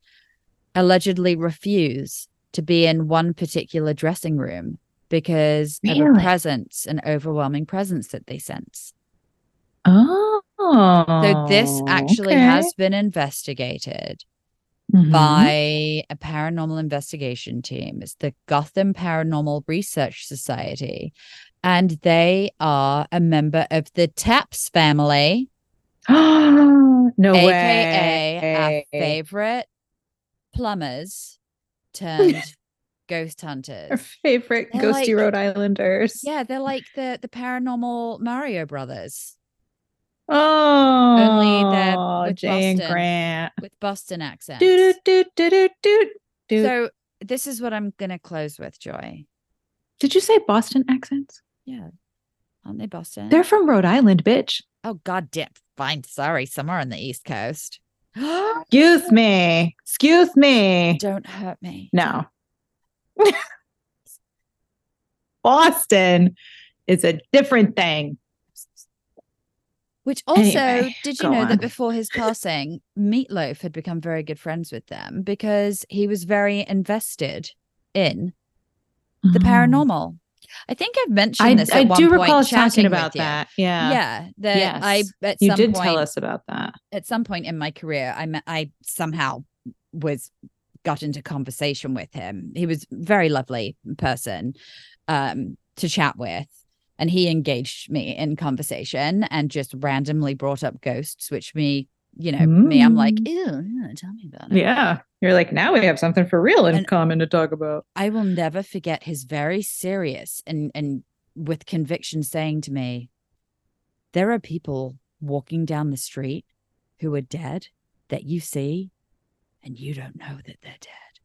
allegedly refuse to be in one particular dressing room because of a presence, an overwhelming presence that they sense. So this actually has been investigated. by a paranormal investigation team. It's the Gotham Paranormal Research Society, and they are a member of the Tapps family. AKA our favorite plumbers turned ghost hunters. Our favorite ghosty Rhode Islanders. Yeah, they're like the paranormal Mario brothers. Oh, only they're with Jane Boston, Grant with Boston accents. Do, do, do, do, do, do. So this is what I'm gonna close with, Joy. Did you say Boston accents? Yeah, aren't they Boston? They're from Rhode Island, bitch. Oh god damn. Fine, sorry, somewhere on the East Coast. Excuse me. Don't hurt me. No. Boston is a different thing. Which also, anyway, did you know that before his passing, Meatloaf had become very good friends with them because he was very invested in the paranormal. I think I've mentioned this at one point. I do recall talking about that. Yeah. Yeah. You did tell us about that. At some point in my career, I somehow got into conversation with him. He was a very lovely person to chat with. And he engaged me in conversation and just randomly brought up ghosts, which I'm like, ew, yeah, tell me about it. Yeah. You're like, now we have something for real in common to talk about. I will never forget his very serious and with conviction saying to me, there are people walking down the street who are dead that you see and you don't know that they're dead.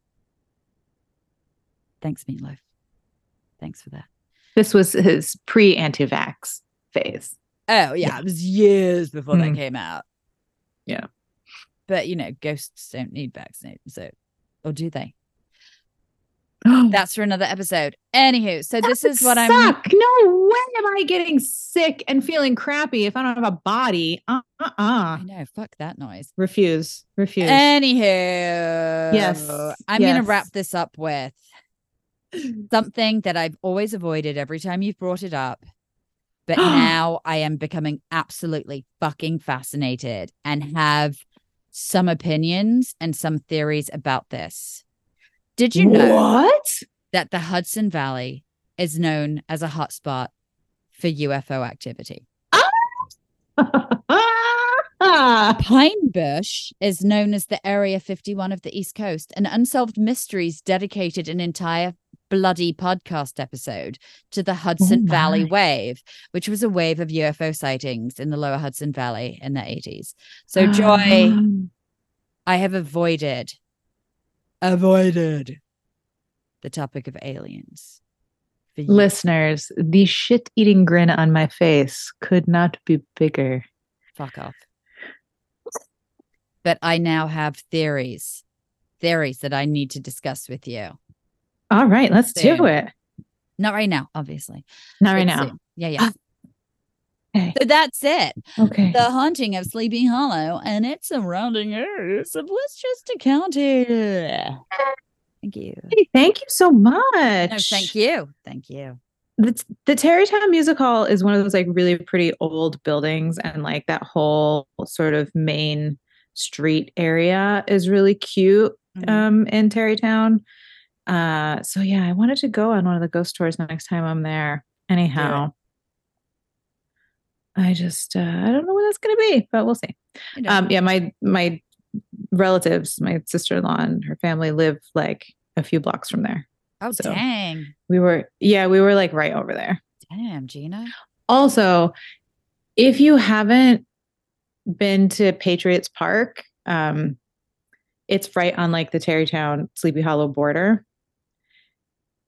Thanks, Meatloaf. Thanks for that. This was his pre-anti-vax phase. Oh, yeah. It was years before that came out. Yeah. But, ghosts don't need vaccinations. So, or do they? That's for another episode. Anywho, so this is what I'm... No way am I getting sick and feeling crappy if I don't have a body. I know. Fuck that noise. Refuse. Anywho. Yes. I'm going to wrap this up with something that I've always avoided every time you've brought it up. But now I am becoming absolutely fucking fascinated and have some opinions and some theories about this. Did you know that the Hudson Valley is known as a hotspot for UFO activity? Pinebush is known as the Area 51 of the East Coast, and Unsolved Mysteries dedicated an entire bloody podcast episode to the Hudson Valley wave, which was a wave of UFO sightings in the lower Hudson Valley in the 80s. So Joy, I have avoided the topic of aliens. Listeners, the shit-eating grin on my face could not be bigger. Fuck off. But I now have theories that I need to discuss with you. All right, let's do it. Not right now, obviously. Not right now. Soon. Yeah. Okay. So that's it. Okay. The haunting of Sleepy Hollow and its surrounding areas of Westchester County. Thank you. Hey, thank you so much. No, thank you. The Tarrytown Music Hall is one of those really pretty old buildings, and that whole sort of main street area is really cute in Tarrytown. So yeah, I wanted to go on one of the ghost tours next time I'm there. Anyhow, yeah. I just I don't know what that's gonna be, but we'll see. Yeah, my relatives, my sister-in-law and her family live a few blocks from there. Oh, so dang. We were right over there. Damn, Gina. Also, if you haven't been to Patriots Park, it's right on the Tarrytown Sleepy Hollow border.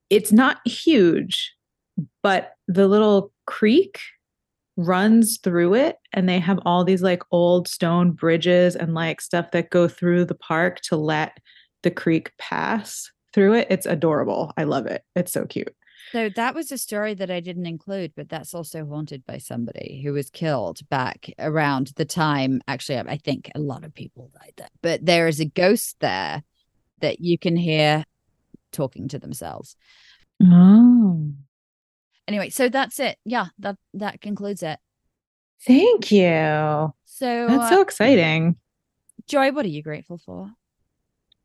It's not huge, but the little creek runs through it, and they have all these old stone bridges and stuff that go through the park to let the creek pass through it. It's adorable. I love it. It's so cute. So that was a story that I didn't include, but that's also haunted by somebody who was killed back around the time. Actually, I think a lot of people died there, but there is a ghost there that you can hear talking to themselves. Oh. Anyway, so that's it. Yeah, that concludes it. Thank you. So that's so exciting. Joy, what are you grateful for?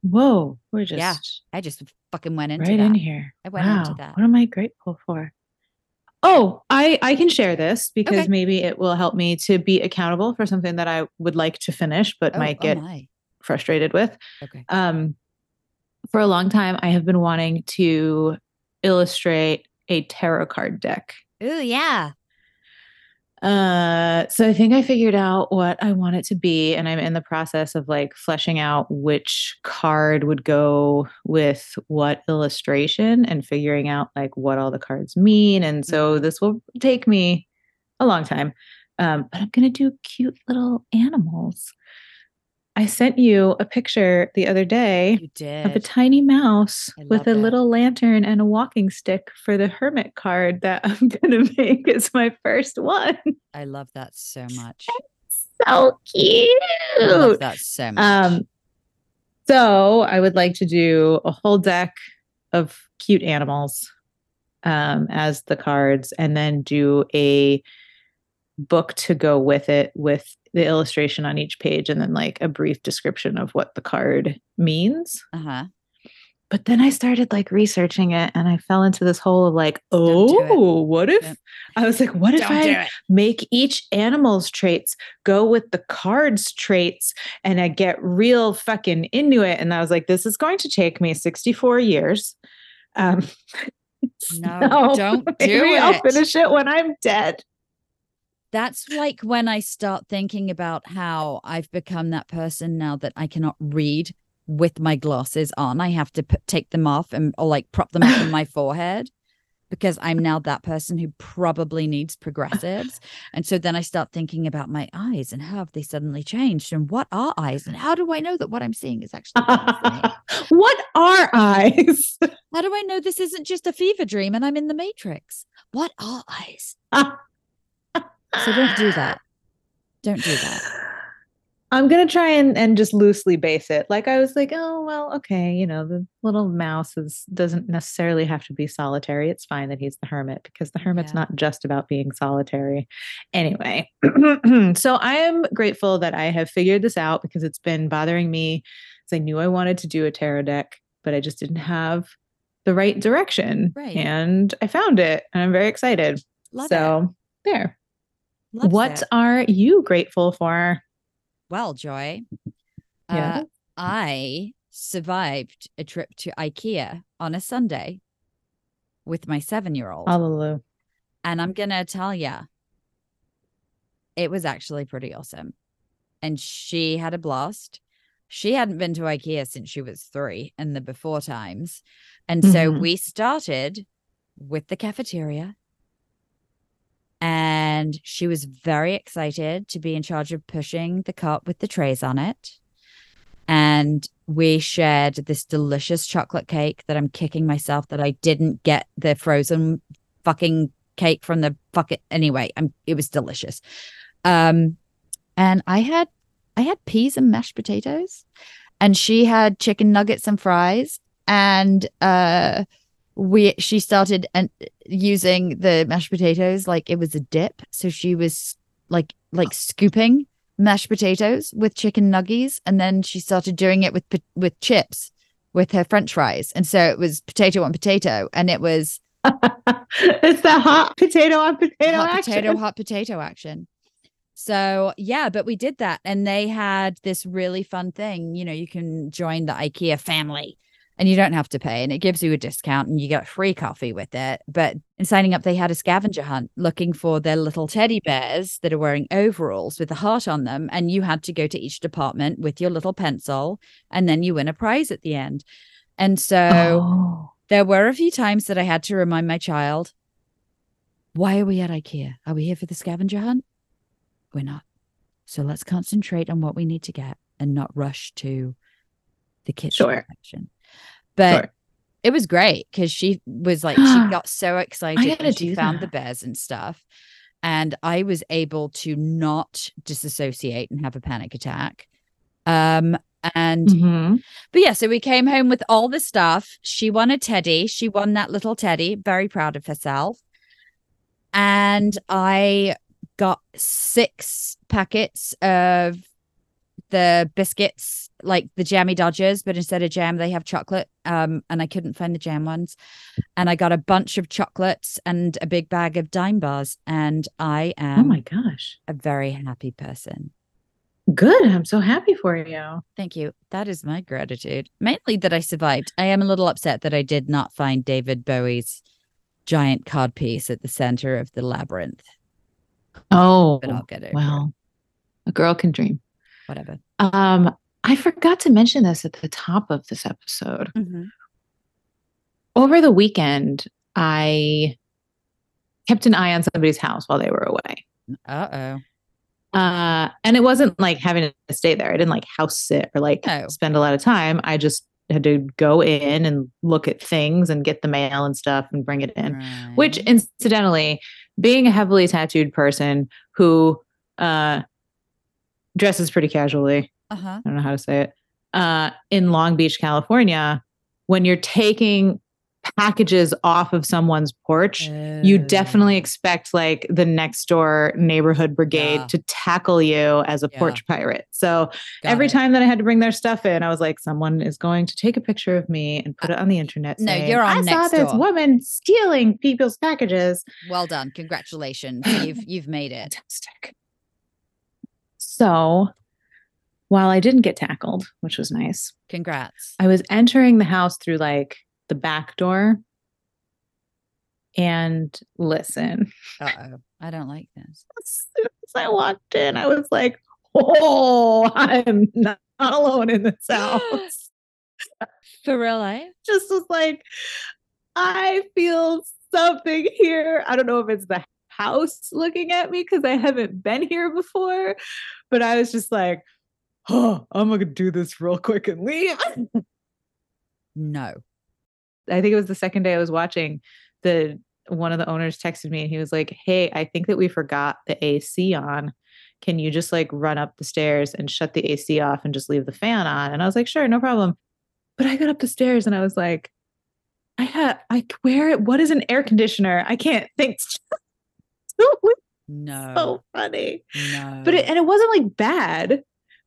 Whoa, we're just. Yeah, I just fucking went into right that. In here. I went into that. What am I grateful for? Oh, I can share this because maybe it will help me to be accountable for something that I would like to finish, but might get frustrated with. Okay. For a long time, I have been wanting to illustrate a tarot card deck. Ooh, yeah. So I think I figured out what I want it to be, and I'm in the process of like fleshing out which card would go with what illustration and figuring out like what all the cards mean. And so this will take me a long time. But I'm going to do cute little animals. I sent you a picture the other day of a tiny mouse with a little lantern and a walking stick for the hermit card that I'm going to make. It's my first one. I love that so much. It's so cute. I love that so much. So I would like to do a whole deck of cute animals as the cards, and then do a book to go with it with the illustration on each page and then like a brief description of what the card means. But then I started like researching it and I fell into this hole of like, what if I make each animal's traits go with the card's traits and I get real fucking into it. And I was like, this is going to take me 64 years. No, don't do it. I'll finish it when I'm dead. That's like when I start thinking about how I've become that person now that I cannot read with my glasses on. I have to take them off or like prop them up on my forehead because I'm now that person who probably needs progressives. And so then I start thinking about my eyes and how have they suddenly changed and what are eyes and how do I know that what I'm seeing is actually what are eyes? How do I know this isn't just a fever dream and I'm in the Matrix? What are eyes? So don't do that. Don't do that. I'm going to try and just loosely base it. Like I was like, oh, well, okay. You know, the little mouse doesn't necessarily have to be solitary. It's fine that he's the hermit because the hermit's not just about being solitary. Anyway, so I am grateful that I have figured this out because it's been bothering me because I knew I wanted to do a tarot deck, but I just didn't have the right direction. Right. And I found it and I'm very excited. Love it. There. Love what that. Are you grateful for? Well, Joy, I survived a trip to IKEA on a Sunday with my 7-year-old. Hallelujah. And I'm going to tell you, it was actually pretty awesome. And she had a blast. She hadn't been to IKEA since she was 3 in the before times. And so we started with the cafeteria. And she was very excited to be in charge of pushing the cart with the trays on it. And we shared this delicious chocolate cake that I'm kicking myself that I didn't get the frozen fucking cake from the bucket. Anyway, it was delicious. And I had peas and mashed potatoes. And she had chicken nuggets and fries. And she started using the mashed potatoes like it was a dip. So she was like scooping mashed potatoes with chicken nuggies. And then she started doing it with chips, with her French fries. And so it was potato on potato. And it was... it's the hot potato on potato action. Hot potato action. So, yeah, but we did that. And they had this really fun thing. You know, you can join the IKEA family. And you don't have to pay. And it gives you a discount and you get free coffee with it. But in signing up, they had a scavenger hunt looking for their little teddy bears that are wearing overalls with a heart on them. And you had to go to each department with your little pencil. And then you win a prize at the end. And so there were a few times that I had to remind my child, why are we at IKEA? Are we here for the scavenger hunt? We're not. So let's concentrate on what we need to get and not rush to the kitchen section. But it was great because she was like, she got so excited and she found the bears and stuff. And I was able to not disassociate and have a panic attack. But yeah, so we came home with all the stuff. She won a teddy. She won that little teddy. Very proud of herself. And I got 6 packets of the biscuits, like the jammy Dodgers, but instead of jam, they have chocolate. And I couldn't find the jam ones. And I got a bunch of chocolates and a big bag of dime bars. And I am, oh my gosh, a very happy person. Good. I'm so happy for you. Thank you. That is my gratitude. Mainly that I survived. I am a little upset that I did not find David Bowie's giant cod piece at the center of the labyrinth. Oh, but I'll get it. Well, a girl can dream. Whatever. I forgot to mention this at the top of this episode. Mm-hmm. Over the weekend, I kept an eye on somebody's house while they were away. Uh-oh. And it wasn't like having to stay there. I didn't like house sit or like spend a lot of time. I just had to go in and look at things and get the mail and stuff and bring it in, right. Which incidentally, being a heavily tattooed person who dresses pretty casually. Uh-huh. I don't know how to say it. In Long Beach, California, when you're taking packages off of someone's porch, you definitely expect like the next door neighborhood brigade to tackle you as a porch pirate. So every time that I had to bring their stuff in, I was like, someone is going to take a picture of me and put it on the internet. No, saying, you're on I next saw this door. Woman stealing people's packages. Well done. Congratulations. You've made it. Fantastic. So while I didn't get tackled, which was nice. Congrats. I was entering the house through like the back door. And listen. Uh-oh. I don't like this. As soon as I walked in, I was like, oh, I'm not alone in this house. For real life? Just was like, I feel something here. I don't know if it's the house looking at me because I haven't been here before, but I was just like, oh, I'm going to do this real quick and leave. No. I think it was the second day I was watching, one of the owners texted me and he was like, hey, I think that we forgot the AC on. Can you just like run up the stairs and shut the AC off and just leave the fan on? And I was like, sure, no problem. But I got up the stairs and I was like, what is an air conditioner? I can't think. No. So funny. No. But it wasn't like bad,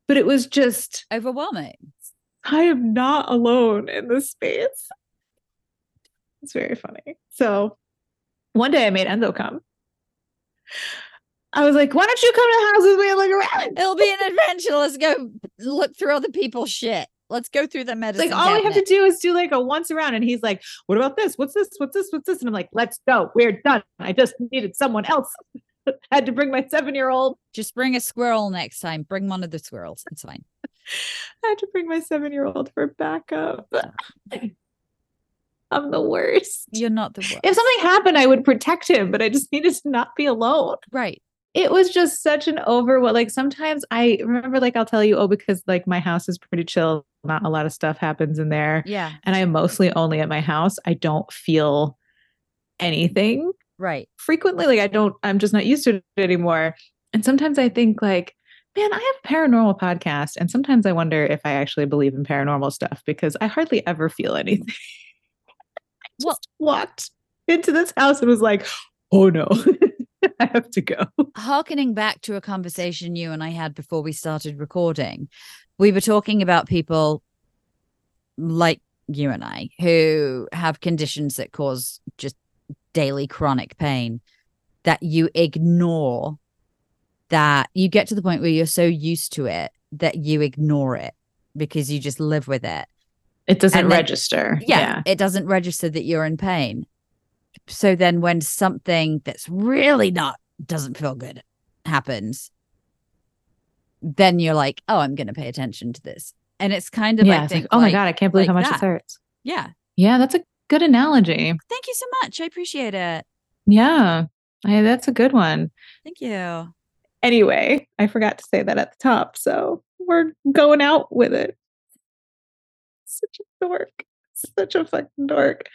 but it was just overwhelming. I am not alone in this space. It's very funny. So one day I made Enzo come. I was like, why don't you come to the house with me and look around? It'll be an adventure. Let's go look through all the people's shit. Let's go through the medicine. Like all we have to do is do like a once around. And he's like, what about this? What's this? What's this? What's this? And I'm like, let's go. We're done. I just needed someone else. Had to bring my 7-year-old. Just bring a squirrel next time. Bring one of the squirrels. It's fine. I had to bring my 7-year-old for backup. I'm the worst. You're not the worst. If something happened, I would protect him, but I just needed to not be alone. Right. It was just such an overwhelm. Like sometimes I remember, like I'll tell you, because like my house is pretty chill. Not a lot of stuff happens in there. Yeah. And I am mostly only at my house. I don't feel anything. Right. Frequently. Like I'm just not used to it anymore. And sometimes I think like, man, I have a paranormal podcast. And sometimes I wonder if I actually believe in paranormal stuff because I hardly ever feel anything. Just walked into this house and was like, oh no, I have to go. Harkening back to a conversation you and I had before we started recording, we were talking about people like you and I who have conditions that cause just daily chronic pain that you ignore, that you get to the point where you're so used to it that you ignore it because you just live with it. It doesn't register. Yeah, it doesn't register that you're in pain. So then when something that's really doesn't feel good happens, then you're like, oh, I'm going to pay attention to this. And it's kind of oh my God, I can't believe how much it hurts. Yeah. Yeah, that's a good analogy. Thank you so much. I appreciate it. Yeah, that's a good one. Thank you. Anyway, I forgot to say that at the top, so we're going out with it. Such a dork. Such a fucking dork.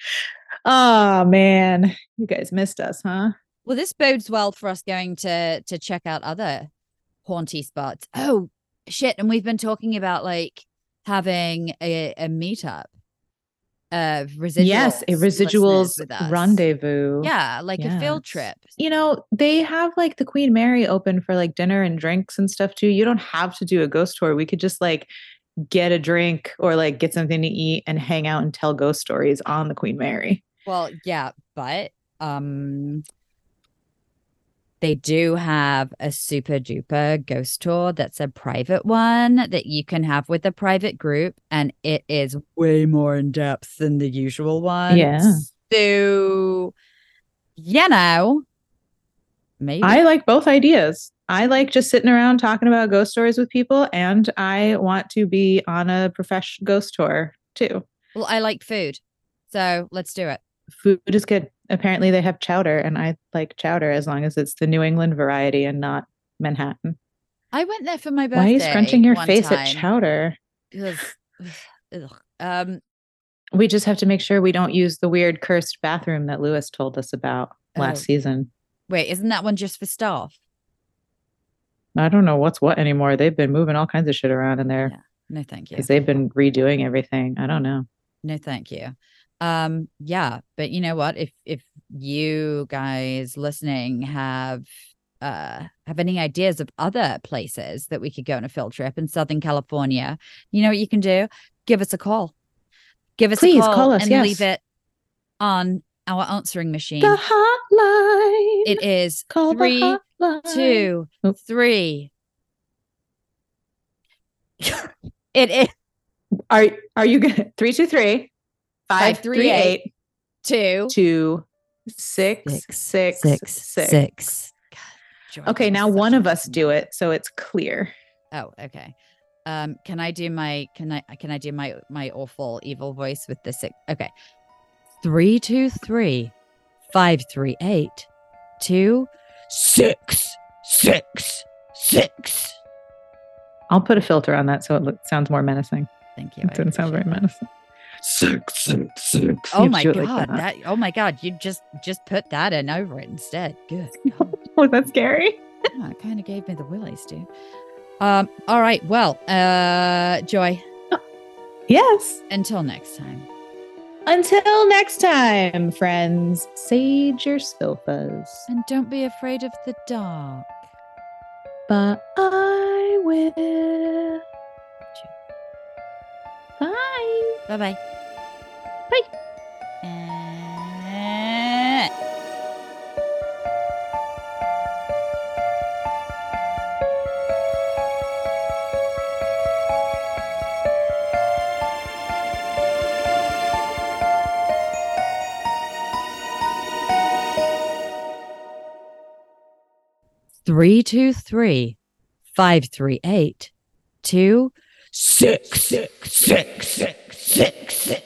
Oh, man. You guys missed us, huh? Well, this bodes well for us going to check out other haunty spots. Oh, shit. And we've been talking about like having a meetup Residuals. Yes, a Residuals rendezvous. Yeah, like a field trip. You know, they have like the Queen Mary open for like dinner and drinks and stuff too. You don't have to do a ghost tour. We could just like get a drink or like get something to eat and hang out and tell ghost stories on the Queen Mary. Well, yeah, but they do have a super duper ghost tour that's a private one that you can have with a private group, and it is way more in depth than the usual one. Yeah. So, you know, maybe. I like both ideas. I like just sitting around talking about ghost stories with people, and I want to be on a professional ghost tour too. Well, I like food, so let's do it. Food is good. Apparently they have chowder, and I like chowder as long as it's the New England variety and not Manhattan. I went there for my birthday. Why are you scrunching your face at chowder? We just have to make sure we don't use the weird cursed bathroom that Lewis told us about last season. Wait, isn't that one just for staff? I don't know what's what anymore. They've been moving all kinds of shit around in there. Yeah. No, thank you. Because they've been redoing everything. I don't know. No, thank you. Yeah, but you know what? If you guys listening have any ideas of other places that we could go on a field trip in Southern California, you know what you can do? Give us a call. Please call us, and leave it on our answering machine. The hotline. It is 323. It is. Are you gonna 323? 538-22666. Okay, now one of us do it so it's clear. Oh, okay. Can I do my awful evil voice with the six? Okay. 323-538-26666. I'll put a filter on that so it sounds more menacing. Thank you. It doesn't sound very menacing. 666. Oh my god! Like that. Oh my god! You just put that in over it instead. Good. Was that scary? No, it kind of gave me the willies, dude. All right. Well. Joy. Yes. Until next time, friends. Sage your sofas and don't be afraid of the dark. But I will. Bye. Bye-bye. Bye. Three, 2 3 5 3 8 2 6 6 6 6 6 6